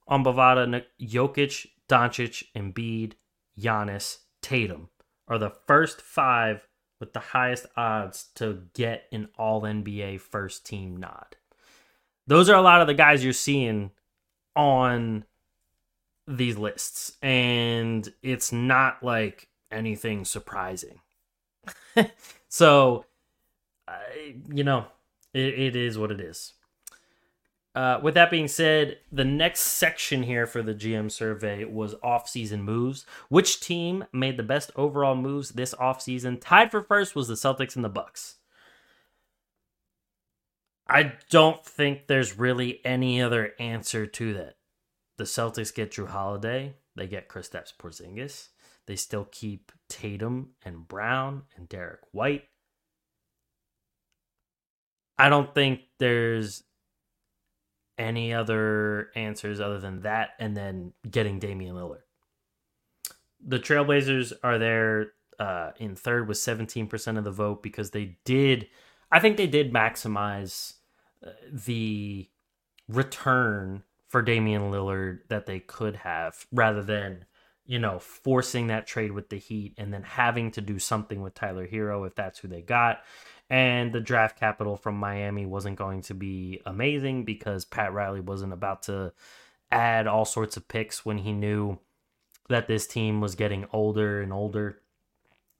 on Bovada, Jokic, Doncic, Embiid, Giannis, Tatum are the first five with the highest odds to get an All-N B A first team nod. Those are a lot of the guys you're seeing on these lists, and it's not like anything surprising. So, I, you know, it, it is what it is. Uh, with that being said, the next section here for the G M survey was offseason moves. Which team made the best overall moves this offseason? Tied for first was the Celtics and the Bucks. I don't think there's really any other answer to that. The Celtics get Jrue Holiday. They get Kristaps Porzingis. They still keep Tatum and Brown and Derek White. I don't think there's any other answers other than that, and then getting Damian Lillard. The Trailblazers are there uh, in third with seventeen percent of the vote because they did, I think they did maximize the return for Damian Lillard that they could have, rather than, you know, forcing that trade with the Heat and then having to do something with Tyler Hero if that's who they got. And the draft capital from Miami wasn't going to be amazing because Pat Riley wasn't about to add all sorts of picks when he knew that this team was getting older and older.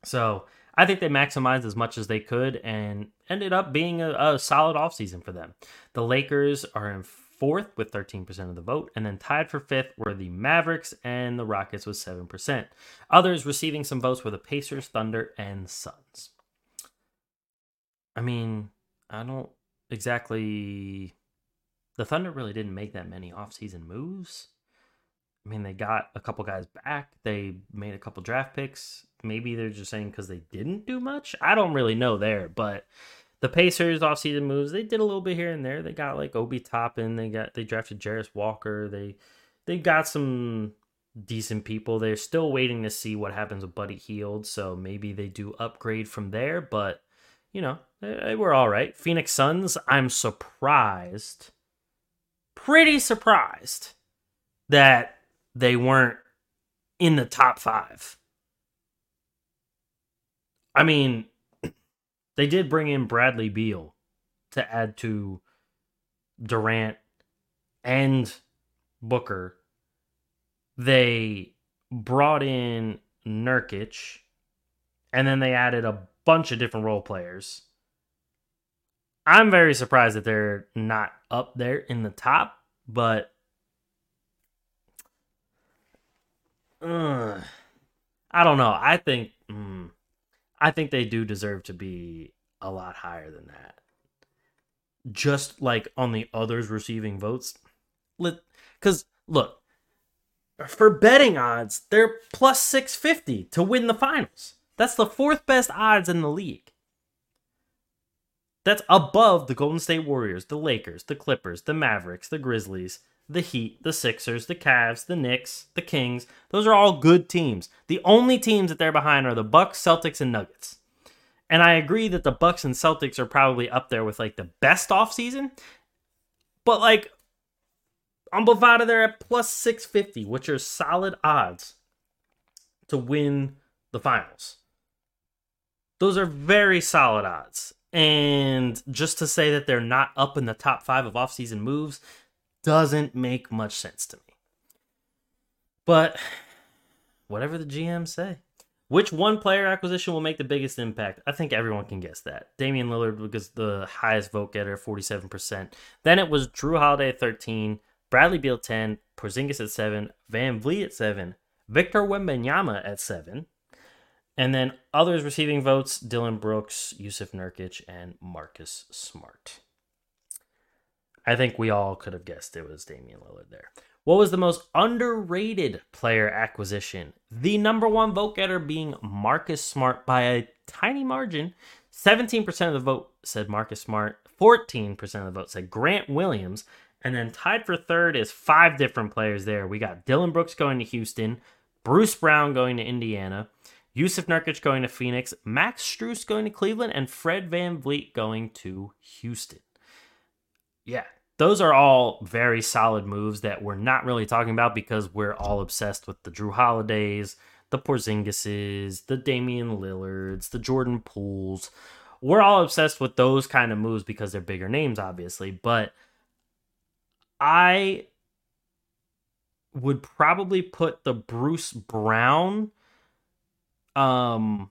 So I think they maximized as much as they could and ended up being a, a solid offseason for them. The Lakers are in fourth with thirteen percent of the vote, and then tied for fifth were the Mavericks and the Rockets with seven percent. Others receiving some votes were the Pacers, Thunder, and Suns. I mean, I don't exactly... The Thunder really didn't make that many offseason moves. I mean, they got a couple guys back. They made a couple draft picks. Maybe they're just saying because they didn't do much. I don't really know there, but the Pacers offseason moves, they did a little bit here and there. They got like Obi Toppin. They got they drafted Jarris Walker. They they got some decent people. They're still waiting to see what happens with Buddy Hield, so maybe they do upgrade from there, but you know, they were all right. Phoenix Suns, I'm surprised, pretty surprised that they weren't in the top five. I mean, they did bring in Bradley Beal to add to Durant and Booker. They brought in Nurkic, and then they added a bunch of different role players. I'm very surprised that they're not up there in the top, but uh, I don't know. I think mm, I think they do deserve to be a lot higher than that. Just like on the others receiving votes, because look, for betting odds, they're plus six fifty to win the finals. That's the fourth best odds in the league. That's above the Golden State Warriors, the Lakers, the Clippers, the Mavericks, the Grizzlies, the Heat, the Sixers, the Cavs, the Knicks, the Kings. Those are all good teams. The only teams that they're behind are the Bucks, Celtics, and Nuggets. And I agree that the Bucks and Celtics are probably up there with like the best offseason. But like on Bovada, they're at plus six fifty, which are solid odds to win the finals. Those are very solid odds. And just to say that they're not up in the top five of offseason moves doesn't make much sense to me. But whatever the G Ms say. Which one player acquisition will make the biggest impact? I think everyone can guess that. Damian Lillard was the highest vote getter, forty-seven percent. Then it was Jrue Holiday at thirteen, Bradley Beal ten, Porzingis at seven, Van Vliet at seven, Victor Wembanyama at seven. And then others receiving votes, Dylan Brooks, Yusuf Nurkic, and Marcus Smart. I think we all could have guessed it was Damian Lillard there. What was the most underrated player acquisition? The number one vote-getter being Marcus Smart by a tiny margin. seventeen percent of the vote said Marcus Smart. fourteen percent of the vote said Grant Williams. And then tied for third is five different players there. We got Dylan Brooks going to Houston, Bruce Brown going to Indiana, Yusuf Nurkic going to Phoenix, Max Strus going to Cleveland, and Fred VanVleet going to Houston. Yeah, those are all very solid moves that we're not really talking about because we're all obsessed with the Jrue Holidays, the Porzingises, the Damian Lillards, the Jordan Pooles. We're all obsessed with those kind of moves because they're bigger names, obviously, but I would probably put the Bruce Brown Um,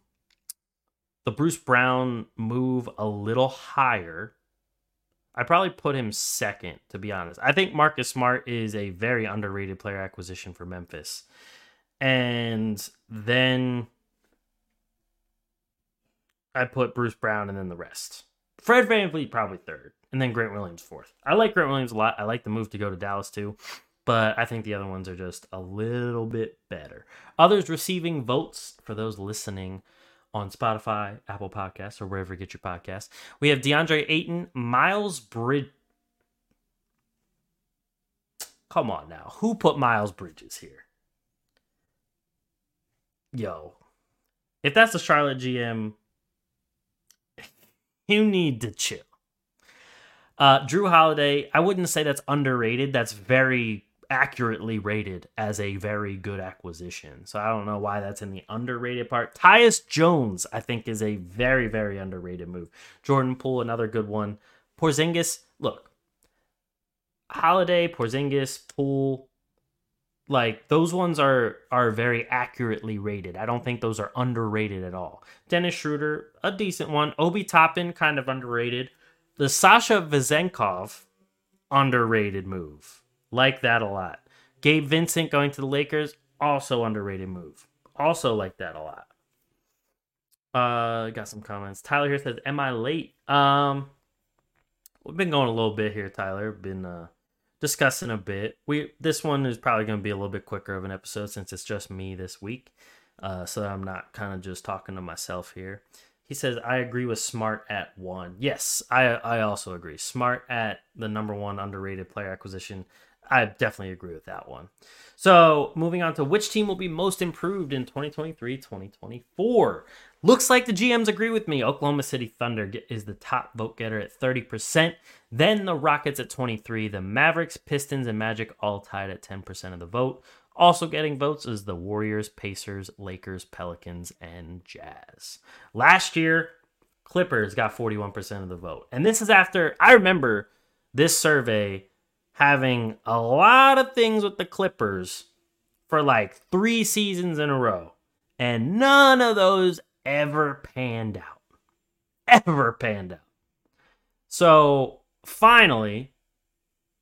the Bruce Brown move a little higher. I probably put him second, to be honest. I think Marcus Smart is a very underrated player acquisition for Memphis. And then I put Bruce Brown and then the rest. Fred VanVleet probably third, and then Grant Williams fourth. I like Grant Williams a lot. I like the move to go to Dallas too. But I think the other ones are just a little bit better. Others receiving votes for those listening on Spotify, Apple Podcasts, or wherever you get your podcasts. We have DeAndre Ayton, Miles Bridges. Come on now. Who put Miles Bridges here? Yo. If that's the Charlotte G M, you need to chill. Uh, Jrue Holiday, I wouldn't say that's underrated. That's very accurately rated as a very good acquisition. So I don't know why that's in the underrated part. Tyus Jones, I think, is a very, very underrated move. Jordan Poole, another good one. Porzingis, look. Holiday, Porzingis, Poole, like, those ones are, are very accurately rated. I don't think those are underrated at all. Dennis Schroeder, a decent one. Obi Toppin, kind of underrated. The Sasha Vezenkov, underrated move. Like that a lot. Gabe Vincent going to the Lakers, also underrated move. Also like that a lot. Uh, got some comments. Tyler here says, am I late? Um, we've been going a little bit here, Tyler. Been uh, discussing a bit. We This one is probably going to be a little bit quicker of an episode since it's just me this week. Uh, so I'm not kind of just talking to myself here. He says, I agree with Smart at one. Yes, I I also agree. Smart at the number one underrated player acquisition. I definitely agree with that one. So moving on to which team will be most improved in twenty twenty-three twenty twenty-four. Looks like the G Ms agree with me. Oklahoma City Thunder is the top vote getter at thirty percent. Then the Rockets at twenty-three. The Mavericks, Pistons, and Magic all tied at ten percent of the vote. Also getting votes is the Warriors, Pacers, Lakers, Pelicans, and Jazz. Last year, Clippers got forty-one percent of the vote. And this is after, I remember this survey having a lot of things with the Clippers for like three seasons in a row. And none of those ever panned out. Ever panned out. So, finally,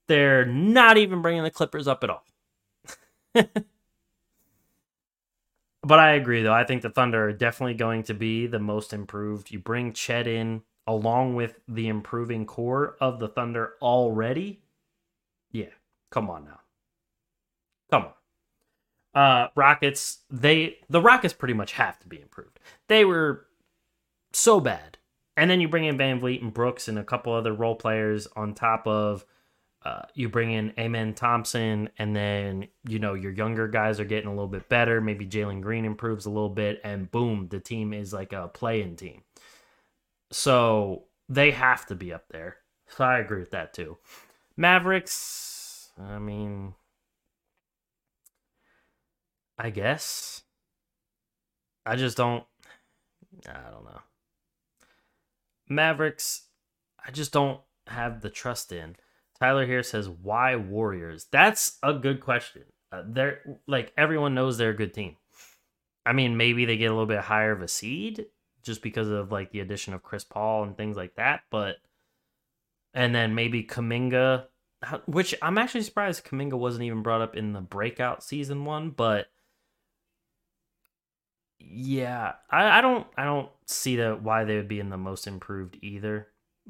they're not even bringing the Clippers up at all. But I agree, though. I think the Thunder are definitely going to be the most improved. You bring Chet in along with the improving core of the Thunder already. Yeah, come on now. Come on. Uh, Rockets, they the Rockets pretty much have to be improved. They were so bad. And then you bring in VanVleet and Brooks and a couple other role players on top of Uh, you bring in Amen Thompson, and then, you know, your younger guys are getting a little bit better. Maybe Jalen Green improves a little bit, and boom, the team is like a play-in team. So they have to be up there. So I agree with that, too. Mavericks, I mean, I guess. I just don't, I don't know. Mavericks, I just don't have the trust in. Tyler here says, why Warriors? That's a good question. Uh, they're like, everyone knows they're a good team. I mean, maybe they get a little bit higher of a seed just because of like the addition of Chris Paul and things like that. But, and then maybe Kuminga, which I'm actually surprised Kuminga wasn't even brought up in the breakout season one, but yeah, I, I don't, I don't see that why they would be in the most improved either.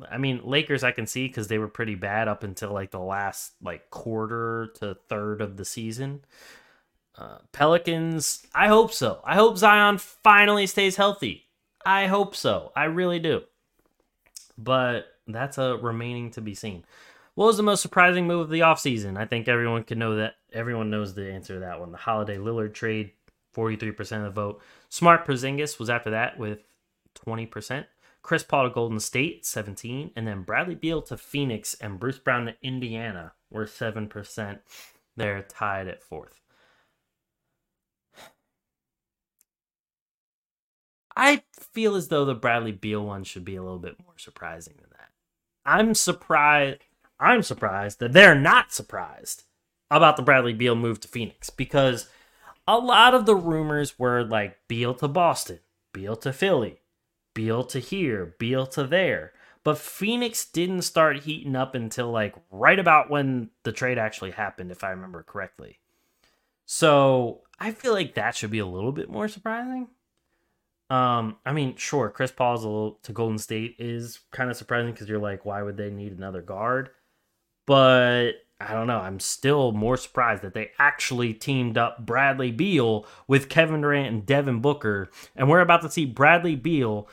I mean, Lakers I can see because they were pretty bad up until like the last like quarter to third of the season. Uh, Pelicans, I hope so. I hope Zion finally stays healthy. I hope so. I really do. But that's a remaining to be seen. What was the most surprising move of the offseason? I think everyone can know that. Everyone knows the answer to that one. The Holiday Lillard trade, forty-three percent of the vote. Smart Porzingis was after that with twenty percent. Chris Paul to Golden State, seventeen percent. And then Bradley Beal to Phoenix and Bruce Brown to Indiana were seven percent. They're tied at fourth. I feel as though the Bradley Beal one should be a little bit more surprising than that. I'm surprised. I'm surprised that they're not surprised about the Bradley Beal move to Phoenix, because a lot of the rumors were like Beal to Boston, Beal to Philly, Beal to here, Beal to there. But Phoenix didn't start heating up until like right about when the trade actually happened, if I remember correctly. So I feel like that should be a little bit more surprising. Um, I mean, sure, Chris Paul's a little, to Golden State is kind of surprising because you're like, why would they need another guard? But I don't know. I'm still more surprised that they actually teamed up Bradley Beal with Kevin Durant and Devin Booker. And we're about to see Bradley Beal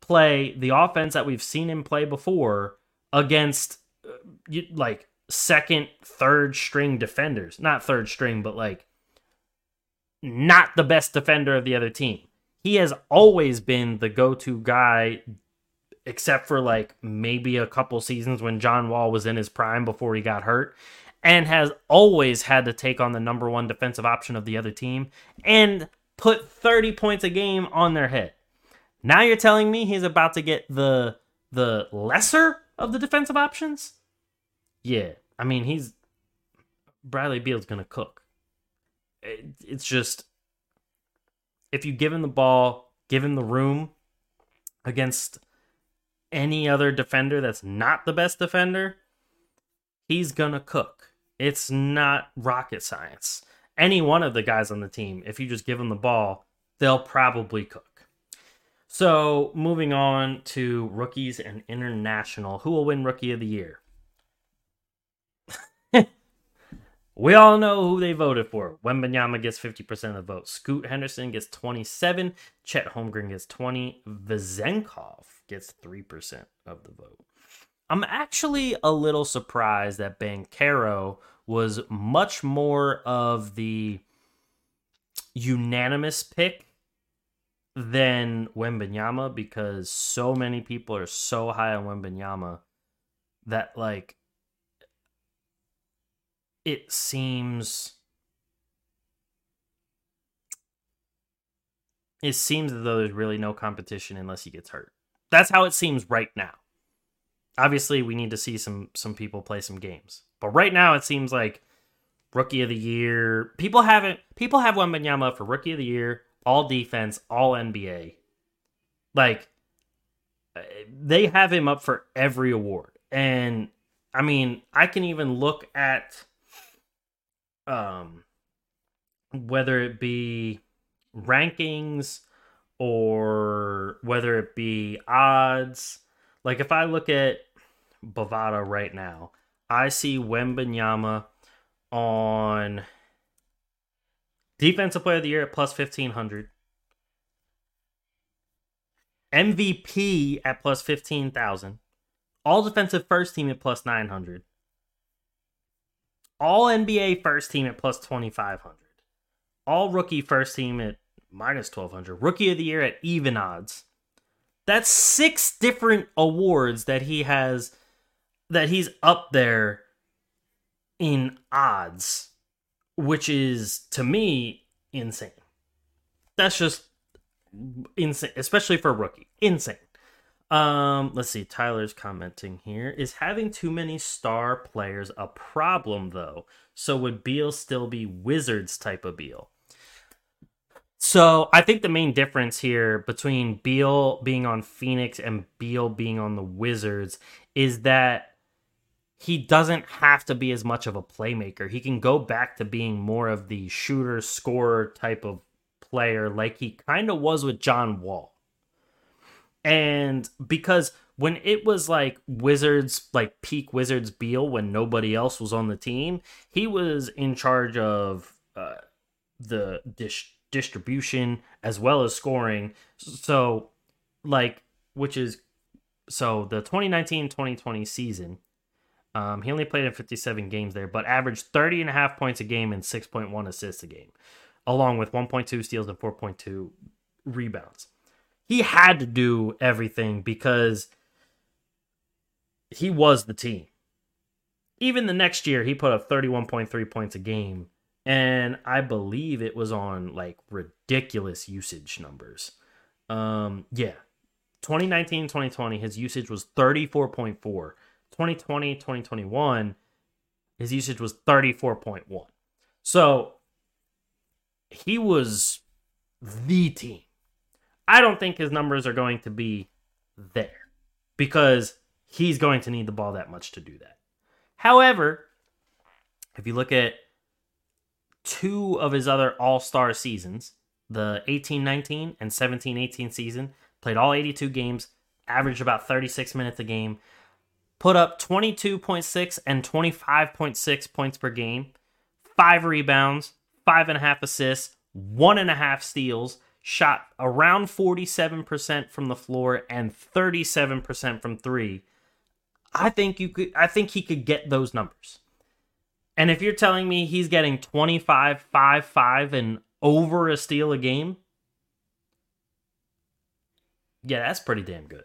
play the offense that we've seen him play before against uh, like second, third string defenders. Not third string, but like not the best defender of the other team. He has always been the go-to guy, except for like maybe a couple seasons when John Wall was in his prime before he got hurt, and has always had to take on the number one defensive option of the other team and put thirty points a game on their head. Now you're telling me he's about to get the the lesser of the defensive options? Yeah, I mean, he's Bradley Beal's gonna cook. It, it's just. If you give him the ball, give him the room against any other defender that's not the best defender, he's going to cook. It's not rocket science. Any one of the guys on the team, if you just give them the ball, they'll probably cook. So moving on to rookies and international. Who will win Rookie of the Year? We all know who they voted for. Wembanyama gets fifty percent of the vote. Scoot Henderson gets twenty-seven percent. Chet Holmgren gets twenty percent. Vezenkov gets three percent of the vote. I'm actually a little surprised that Banchero was much more of the unanimous pick than Wembanyama, because so many people are so high on Wembanyama that, like, it seems it seems as though there's really no competition unless he gets hurt. That's how it seems right now. Obviously, we need to see some some people play some games. But right now, it seems like Rookie of the Year. People haven't people have Wembanyama for Rookie of the Year, all defense, all N B A. Like, they have him up for every award. And, I mean, I can even look at Um, whether it be rankings or whether it be odds. Like, if I look at Bovada right now, I see Wembanyama on Defensive Player of the Year at plus fifteen hundred. M V P at plus fifteen thousand. All Defensive First Team at plus nine hundred. All N B A first team at plus twenty-five hundred. All rookie first team at minus twelve hundred. Rookie of the Year at even odds. That's six different awards that he has, that he's up there in odds, which is, to me, insane. That's just insane, especially for a rookie. Insane. Um, let's see. Tyler's commenting here. Is having too many star players a problem, though? So would Beal still be Wizards type of Beal? So I think the main difference here between Beal being on Phoenix and Beal being on the Wizards is that he doesn't have to be as much of a playmaker. He can go back to being more of the shooter, scorer type of player like he kind of was with John Wall. And because when it was like Wizards, like peak Wizards Beal, when nobody else was on the team, he was in charge of uh, the dis- distribution as well as scoring. So like, which is, so the twenty nineteen twenty twenty season, Um, he only played in fifty-seven games there, but averaged thirty and a half points a game and six point one assists a game, along with one point two steals and four point two rebounds. He had to do everything because he was the team. Even the next year, he put up thirty-one point three points a game, and I believe it was on like ridiculous usage numbers. Um, yeah, twenty nineteen twenty twenty, his usage was thirty-four point four. twenty twenty twenty twenty-one, his usage was thirty-four point one. So he was the team. I don't think his numbers are going to be there because he's going to need the ball that much to do that. However, if you look at two of his other all-star seasons, the eighteen nineteen and seventeen eighteen season, played all eighty-two games, averaged about thirty-six minutes a game, put up twenty-two point six and twenty-five point six points per game, five rebounds, five and a half assists, one and a half steals, shot around forty-seven percent from the floor and thirty-seven percent from three. I think you could I think he could get those numbers. And if you're telling me he's getting twenty-five, five, five and over a steal a game, yeah, that's pretty damn good.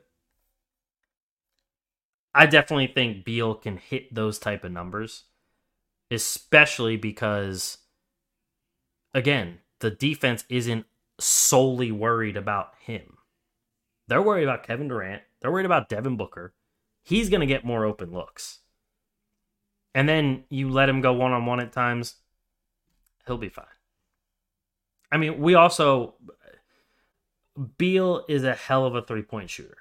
I definitely think Beal can hit those type of numbers, especially because, again, the defense isn't solely worried about him. They're worried about Kevin Durant. They're worried about Devin Booker. He's going to get more open looks. And then you let him go one-on-one at times, he'll be fine. I mean, we also... Beal is a hell of a three-point shooter.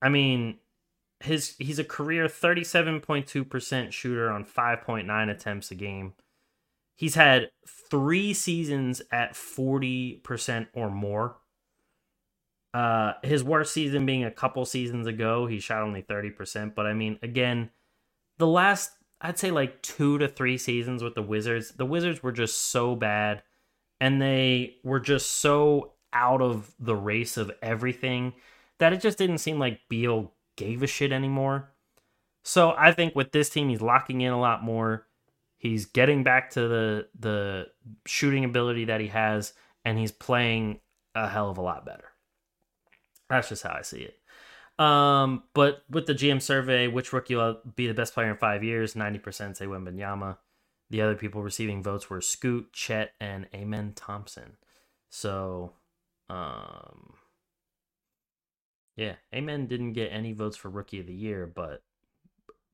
I mean... His he's a career thirty-seven point two percent shooter on five point nine attempts a game. He's had three seasons at forty percent or more. Uh, his worst season being a couple seasons ago, he shot only thirty percent. But I mean, again, the last, I'd say like two to three seasons with the Wizards, the Wizards were just so bad. And they were just so out of the race of everything that it just didn't seem like Beal gave a shit anymore. So I think with this team, he's locking in a lot more. He's getting back to the the shooting ability that he has, and he's playing a hell of a lot better. That's just how I see it. Um, but with the G M survey, which rookie will be the best player in five years? ninety percent say Wembanyama. The other people receiving votes were Scoot, Chet, and Amen Thompson. So, um... yeah, Amen didn't get any votes for Rookie of the Year, but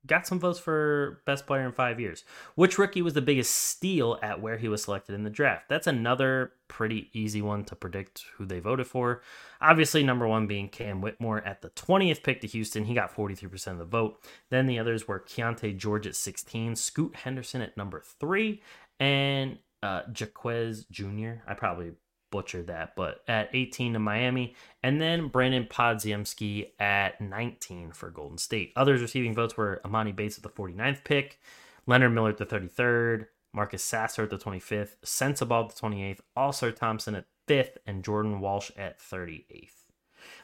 got some votes for Best Player in Five Years. Which rookie was the biggest steal at where he was selected in the draft? That's another pretty easy one to predict who they voted for. Obviously, number one being Cam Whitmore at the twentieth pick to Houston. He got forty-three percent of the vote. Then the others were Keontae George at sixteen, Scoot Henderson at number three, and uh, Jaquez Junior I probably... butchered that, but at eighteen to Miami, and then Brandon Podziemski at nineteen for Golden State. Others receiving votes were Amani Bates at the forty-ninth pick, Leonard Miller at the thirty-third, Marcus Sasser at the twenty-fifth, Sensabaugh at the twenty-eighth, All-Star Thompson at fifth, and Jordan Walsh at thirty-eighth.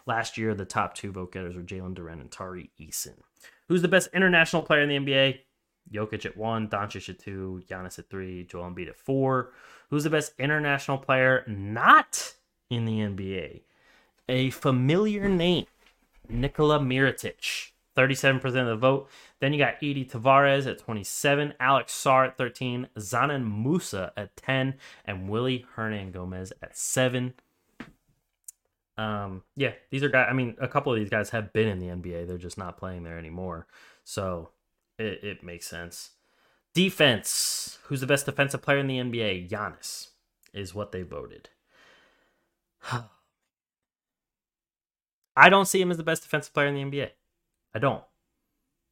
Last year, the top two vote getters were Jalen Duren and Tari Eason. Who's the best international player in the N B A? Jokic at one, Doncic at two, Giannis at three, Joel Embiid at four. Who's the best international player not in the N B A? A familiar name, Nikola Mirotic, thirty-seven percent of the vote. Then you got Edie Tavares at twenty-seven, Alex Sarr at thirteen, Zanan Musa at ten, and Willy Hernangomez at seven. um, yeah, these are guys. I mean, a couple of these guys have been in the N B A. They're just not playing there anymore. So it, it makes sense. Defense. Who's the best defensive player in the N B A? Giannis is what they voted. I don't see him as the best defensive player in the N B A. I don't.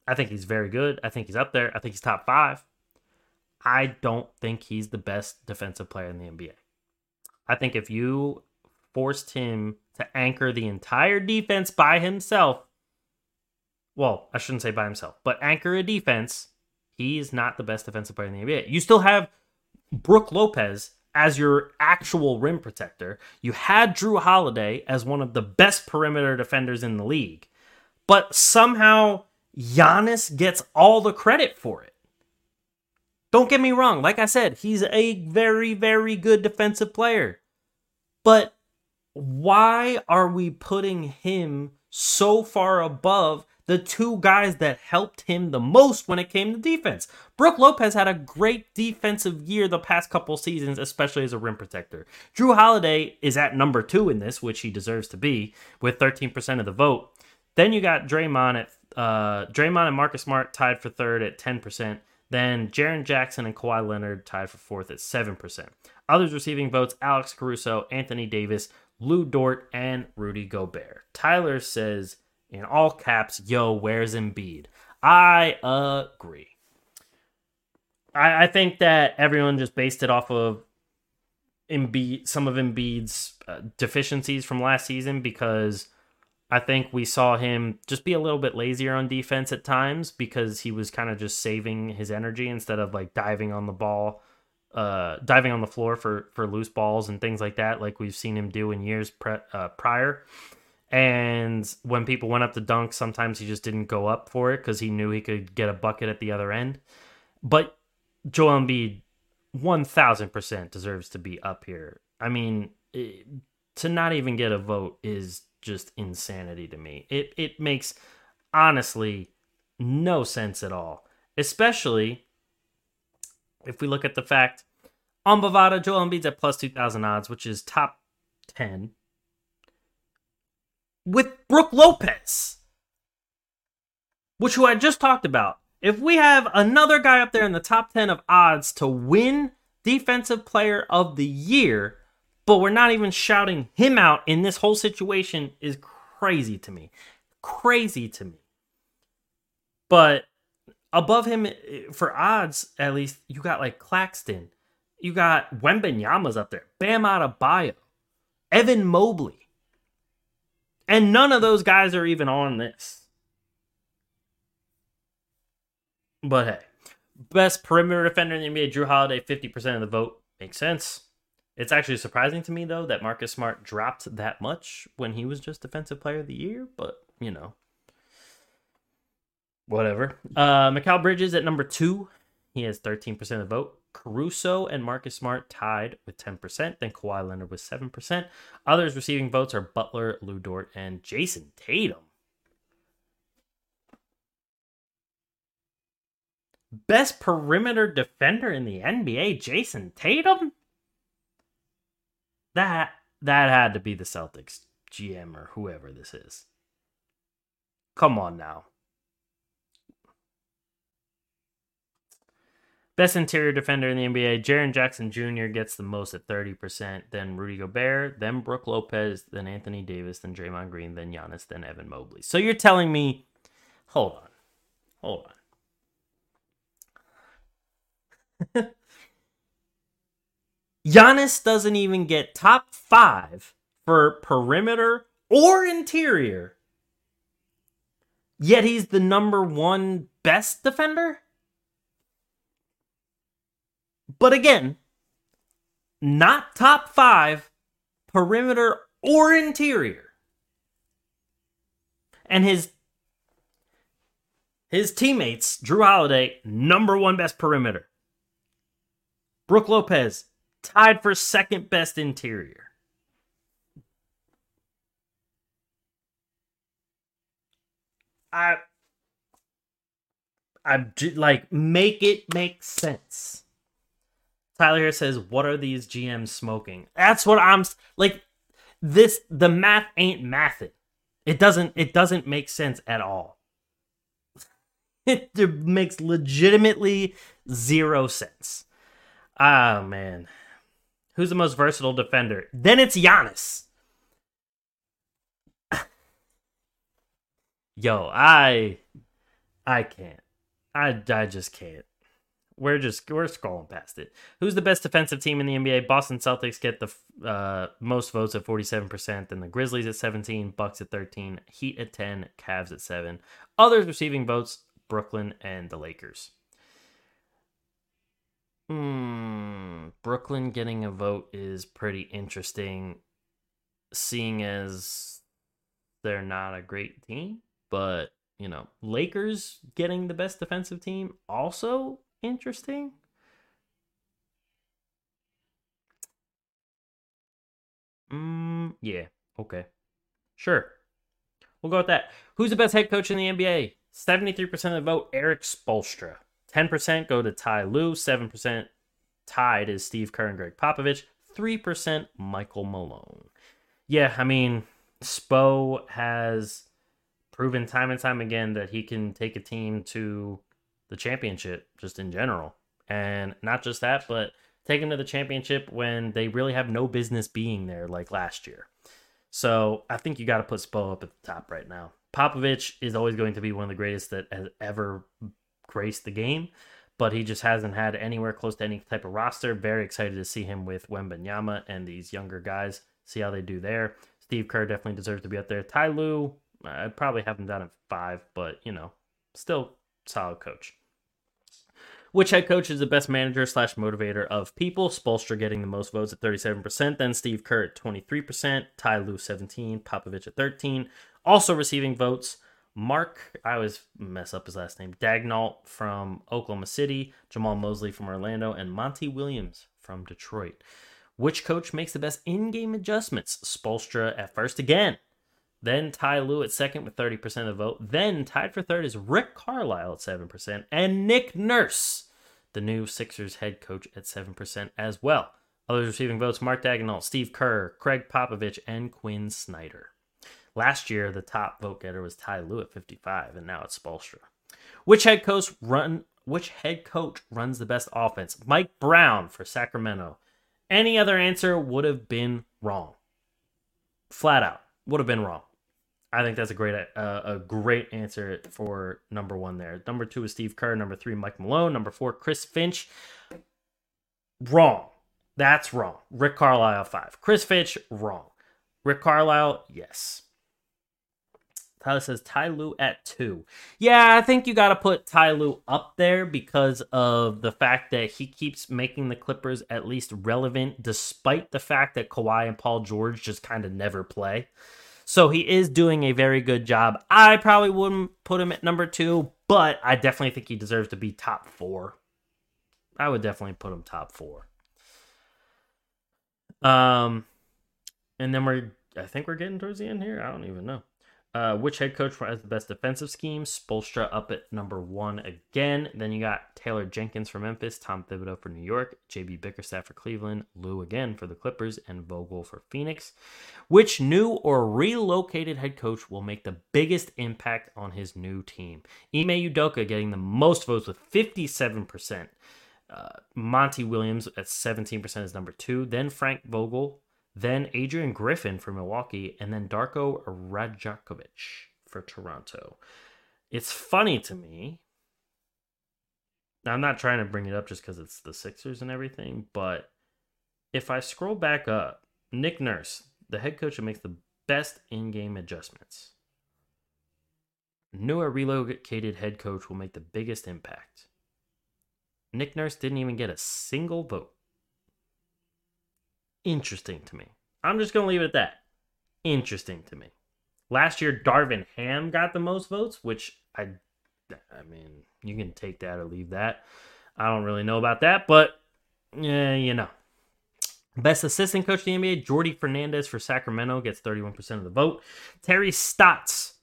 I think he's very good. I think he's up there. I think he's top five. I don't think he's the best defensive player in the N B A. I think if you forced him to anchor the entire defense by himself, well, I shouldn't say by himself, but anchor a defense, he is not the best defensive player in the N B A. You still have Brooke Lopez as your actual rim protector. You had Jrue Holiday as one of the best perimeter defenders in the league. But somehow Giannis gets all the credit for it. Don't get me wrong. Like I said, he's a very, very good defensive player. But why are we putting him so far above the two guys that helped him the most when it came to defense? Brooke Lopez had a great defensive year the past couple seasons, especially as a rim protector. Jrue Holiday is at number two in this, which he deserves to be, with thirteen percent of the vote. Then you got Draymond, at, uh, Draymond and Marcus Smart tied for third at ten percent. Then Jaren Jackson and Kawhi Leonard tied for fourth at seven percent. Others receiving votes, Alex Caruso, Anthony Davis, Lou Dort, and Rudy Gobert. Tyler says, in all caps, yo, where's Embiid? I agree. I, I think that everyone just based it off of Embiid, some of Embiid's uh, deficiencies from last season, because I think we saw him just be a little bit lazier on defense at times because he was kind of just saving his energy instead of like diving on the ball, uh, diving on the floor for, for loose balls and things like that, like we've seen him do in years pre- uh, prior. And when people went up to dunk, sometimes he just didn't go up for it because he knew he could get a bucket at the other end. But Joel Embiid one thousand percent deserves to be up here. I mean, it, to not even get a vote is just insanity to me. It it makes, honestly, no sense at all. Especially if we look at the fact, on Bovada, Joel Embiid's at plus two thousand odds, which is top ten. With Brooke Lopez, which who I just talked about. If we have another guy up there in the top ten of odds to win Defensive Player of the Year, but we're not even shouting him out in this whole situation, is crazy to me. Crazy to me. But above him, for odds at least, you got like Claxton. You got Wembenyama's up there. Bam Adebayo. Evan Mobley. And none of those guys are even on this. But hey, best perimeter defender in the N B A, Jrue Holiday, fifty percent of the vote. Makes sense. It's actually surprising to me, though, that Marcus Smart dropped that much when he was just Defensive Player of the Year. But, you know, whatever. Uh, Mikal Bridges at number two. He has thirteen percent of the vote. Caruso and Marcus Smart tied with ten percent. Then Kawhi Leonard with seven percent. Others receiving votes are Butler, Lou Dort, and Jason Tatum. Best perimeter defender in the N B A, Jason Tatum? That, that had to be the Celtics G M or whoever this is. Come on now. Best interior defender in the N B A, Jaren Jackson Junior gets the most at thirty percent, then Rudy Gobert, then Brooke Lopez, then Anthony Davis, then Draymond Green, then Giannis, then Evan Mobley. So you're telling me, hold on, hold on. Giannis doesn't even get top five for perimeter or interior, yet he's the number one best defender? But again, not top five, perimeter or interior. And his his teammates, Jrue Holiday, number one best perimeter. Brooke Lopez, tied for second best interior. I, I like, make it make sense. Tyler here says, what are these G Ms smoking? That's what I'm... Like, this the math ain't mathin'. It doesn't it doesn't make sense at all. It makes legitimately zero sense. Oh man. Who's the most versatile defender? Then it's Giannis. Yo, I I can't. I I just can't. We're just we're scrolling past it. Who's the best defensive team in the N B A? Boston Celtics get the uh, most votes at forty-seven percent. Then the Grizzlies at seventeen, Bucks at thirteen, Heat at ten, Cavs at seven. Others receiving votes: Brooklyn and the Lakers. Hmm, Brooklyn getting a vote is pretty interesting, seeing as they're not a great team. But you know, Lakers getting the best defensive team also. Interesting. Mm, yeah. Okay. Sure. We'll go with that. Who's the best head coach in the N B A? seventy-three percent of the vote, Eric Spoelstra. ten percent go to Ty Lue. seven percent tied is Steve Kerr and Greg Popovich. three percent Michael Malone. Yeah, I mean, Spo has proven time and time again that he can take a team to the championship, just in general. And not just that, but take them to the championship when they really have no business being there, like last year. So I think you got to put Spo up at the top right now. Popovich is always going to be one of the greatest that has ever graced the game, but he just hasn't had anywhere close to any type of roster. Very excited to see him with Wembanyama and these younger guys, see how they do there. Steve Kerr definitely deserves to be up there. Ty Lue, I'd probably have him down at five, but, you know, still solid coach. Which head coach is the best manager slash motivator of people? Spoelstra getting the most votes at thirty-seven percent, then Steve Kerr at twenty-three percent, Ty Lue seventeen, Popovich at thirteen. Also receiving votes, Mark, I always mess up his last name, Daignault from Oklahoma City, Jamal Mosley from Orlando, and Monty Williams from Detroit. Which coach makes the best in-game adjustments? Spoelstra at first again. Then Ty Lue at second with thirty percent of the vote. Then tied for third is Rick Carlisle at seven percent. And Nick Nurse, the new Sixers head coach, at seven percent as well. Others receiving votes, Mark Daignault, Steve Kerr, Craig Popovich, and Quinn Snyder. Last year, the top vote getter was Ty Lue at fifty-five, and now it's Spoelstra. Which head coach run? Which head coach runs the best offense? Mike Brown for Sacramento. Any other answer would have been wrong. Flat out. Would have been wrong. I think that's a great uh, a great answer for number one there. Number two is Steve Kerr. Number three, Mike Malone. Number four, Chris Finch. Wrong. That's wrong. Rick Carlisle, five. Chris Finch, wrong. Rick Carlisle, yes. Tyler says Ty Lue at two. Yeah, I think you got to put Ty Lue up there because of the fact that he keeps making the Clippers at least relevant, despite the fact that Kawhi and Paul George just kind of never play. So he is doing a very good job. I probably wouldn't put him at number two, but I definitely think he deserves to be top four. I would definitely put him top four. Um, and then we're, I think we're getting towards the end here. I don't even know. Uh, which head coach has the best defensive scheme? Spoelstra up at number one again. Then you got Taylor Jenkins for Memphis, Tom Thibodeau for New York, J B Bickerstaff for Cleveland, Lue again for the Clippers, and Vogel for Phoenix. Which new or relocated head coach will make the biggest impact on his new team? Ime Udoka getting the most votes with fifty-seven percent. Uh, Monty Williams at seventeen percent is number two. Then Frank Vogel. Then Adrian Griffin for Milwaukee, and then Darko Rajakovic for Toronto. It's funny to me. Now, I'm not trying to bring it up just because it's the Sixers and everything, but if I scroll back up, Nick Nurse, the head coach who makes the best in-game adjustments. New or relocated head coach will make the biggest impact. Nick Nurse didn't even get a single vote. Interesting to me. I'm just going to leave it at that. Interesting to me. Last year, Darvin Ham got the most votes, which I, I mean, you can take that or leave that. I don't really know about that, but yeah, you know. Best assistant coach in the N B A, Jordy Fernandez for Sacramento gets thirty-one percent of the vote. Terry Stotts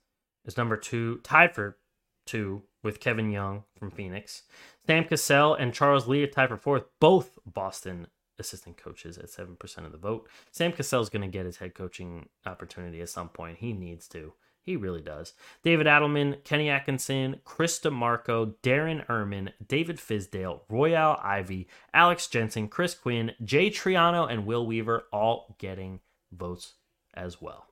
is number two, tied for two with Kevin Young from Phoenix. Sam Cassell and Charles Lee are tied for fourth, both Boston assistant coaches at seven percent of the vote. Sam Cassell's going to get his head coaching opportunity at some point. He needs to. He really does. David Adelman, Kenny Atkinson, Chris DeMarco, Darren Ehrman, David Fizdale, Royale Ivy, Alex Jensen, Chris Quinn, Jay Triano, and Will Weaver all getting votes as well.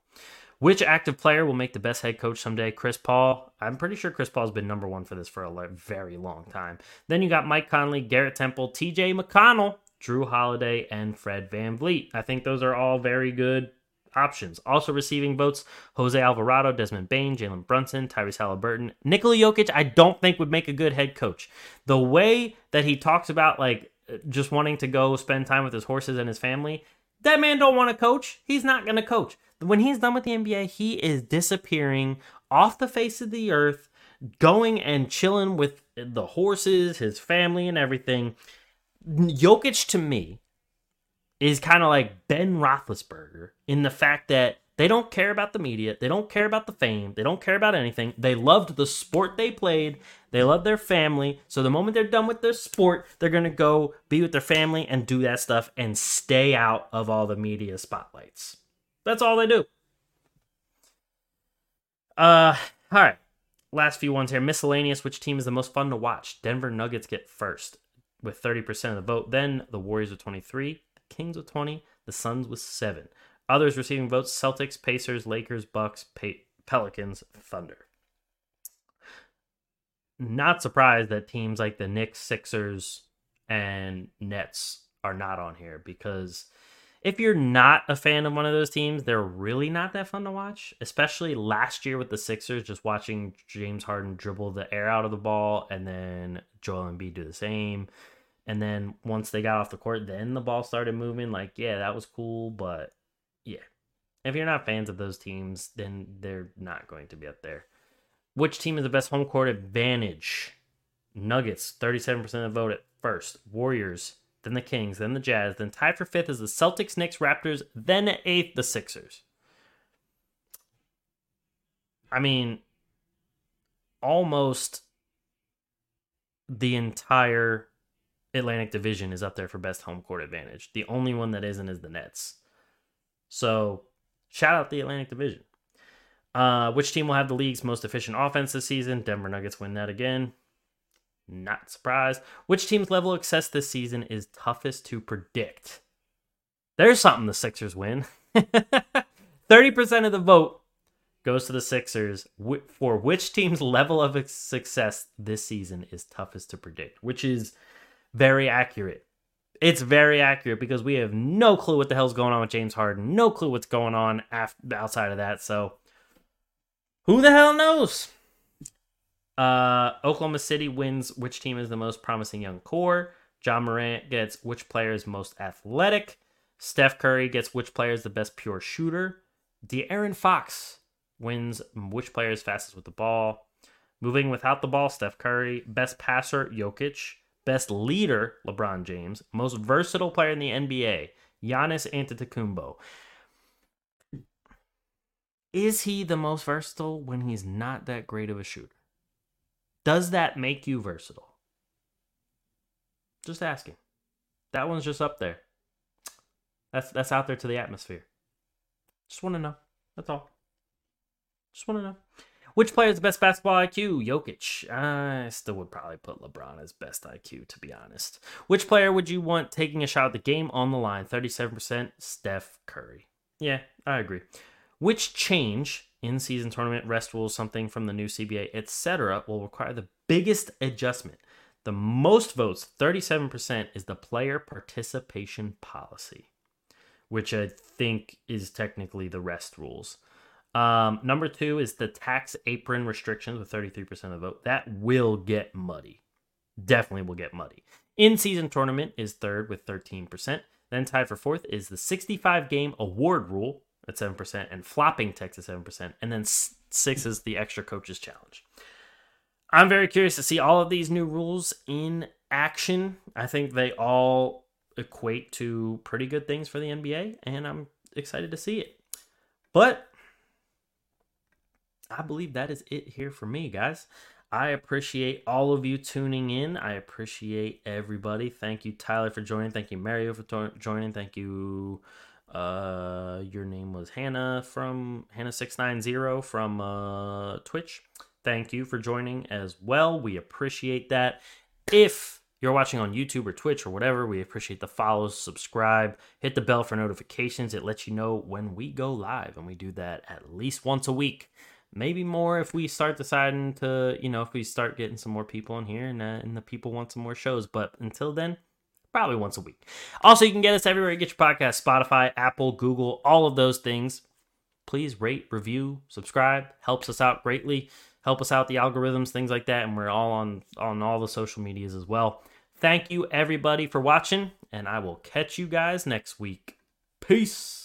Which active player will make the best head coach someday? Chris Paul. I'm pretty sure Chris Paul's been number one for this for a very long time. Then you got Mike Conley, Garrett Temple, T J McConnell, Jrue Holiday, and Fred VanVleet. I think those are all very good options. Also receiving votes, Jose Alvarado, Desmond Bain, Jalen Brunson, Tyrese Halliburton. Nikola Jokic, I don't think would make a good head coach. The way that he talks about like just wanting to go spend time with his horses and his family, that man don't want to coach. He's not going to coach. When he's done with the N B A, he is disappearing off the face of the earth, going and chilling with the horses, his family, and everything. Jokic, to me, is kind of like Ben Roethlisberger in the fact that they don't care about the media. They don't care about the fame. They don't care about anything. They loved the sport they played. They love their family. So the moment they're done with their sport, they're going to go be with their family and do that stuff and stay out of all the media spotlights. That's all they do. Uh, all right. Last few ones here. Miscellaneous. Which team is the most fun to watch? Denver Nuggets get first with thirty percent of the vote. Then the Warriors with twenty-three percent. Kings with twenty, the Suns with seven. Others receiving votes, Celtics, Pacers, Lakers, Bucks, Pe- Pelicans, Thunder. Not surprised that teams like the Knicks, Sixers, and Nets are not on here, because if you're not a fan of one of those teams, they're really not that fun to watch, especially last year with the Sixers, just watching James Harden dribble the air out of the ball and then Joel Embiid do the same. And then once they got off the court, then the ball started moving. Like, yeah, that was cool. But yeah, if you're not fans of those teams, then they're not going to be up there. Which team is the best home court advantage? Nuggets, thirty-seven percent of the vote at first. Warriors, then the Kings, then the Jazz. Then tied for fifth is the Celtics, Knicks, Raptors, then at eighth, the Sixers. I mean, almost the entire Atlantic Division is up there for best home court advantage. The only one that isn't is the Nets. So, shout out the Atlantic Division. Uh, which team will have the league's most efficient offense this season? Denver Nuggets win that again. Not surprised. Which team's level of success this season is toughest to predict? There's something the Sixers win. thirty percent of the vote goes to the Sixers. For which team's level of success this season is toughest to predict? Which is very accurate. It's very accurate because we have no clue what the hell's going on with James Harden. No clue what's going on after, outside of that. So who the hell knows? Uh, Oklahoma City wins. Which team is the most promising young core? John Morant gets which player is most athletic. Steph Curry gets which player is the best pure shooter. De'Aaron Fox wins which player is fastest with the ball. Moving without the ball, Steph Curry. Best passer, Jokic. Best leader, LeBron James. Most versatile player in the N B A, Giannis Antetokounmpo. Is he the most versatile when he's not that great of a shooter? Does that make you versatile? Just asking. That one's just up there. That's that's out there to the atmosphere. Just want to know. That's all. Just want to know. Which player is the best basketball I Q? Jokic. I still would probably put LeBron as best I Q, to be honest. Which player would you want taking a shot at the game on the line? thirty-seven percent, Steph Curry. Yeah, I agree. Which change in season tournament, rest rules, something from the new C B A, et cetera, will require the biggest adjustment? The most votes, thirty-seven percent, is the player participation policy, which I think is technically the rest rules. Um, number two is the tax apron restrictions with thirty-three percent of the vote. That will get muddy. Definitely will get muddy. In-season tournament is third with thirteen percent. Then tied for fourth is the sixty-five game award rule at seven percent and flopping text at seven percent. And then six is the extra coaches challenge. I'm very curious to see all of these new rules in action. I think they all equate to pretty good things for the N B A, and I'm excited to see it. But I believe that is it here for me, guys. I appreciate all of you tuning in. I appreciate everybody. Thank you, Tyler, for joining. Thank you, Mario, for to- joining. Thank you. Uh, your name was Hannah from Hannah six ninety from uh, Twitch. Thank you for joining as well. We appreciate that. If you're watching on YouTube or Twitch or whatever, we appreciate the follows, subscribe, hit the bell for notifications. It lets you know when we go live, and we do that at least once a week. Maybe more if we start deciding to, you know, if we start getting some more people in here and, uh, and the people want some more shows. But until then, probably once a week. Also, you can get us everywhere you get your podcast: Spotify, Apple, Google, all of those things. Please rate, review, subscribe. Helps us out greatly. Help us out, the algorithms, things like that. And we're all on, on all the social medias as well. Thank you, everybody, for watching. And I will catch you guys next week. Peace.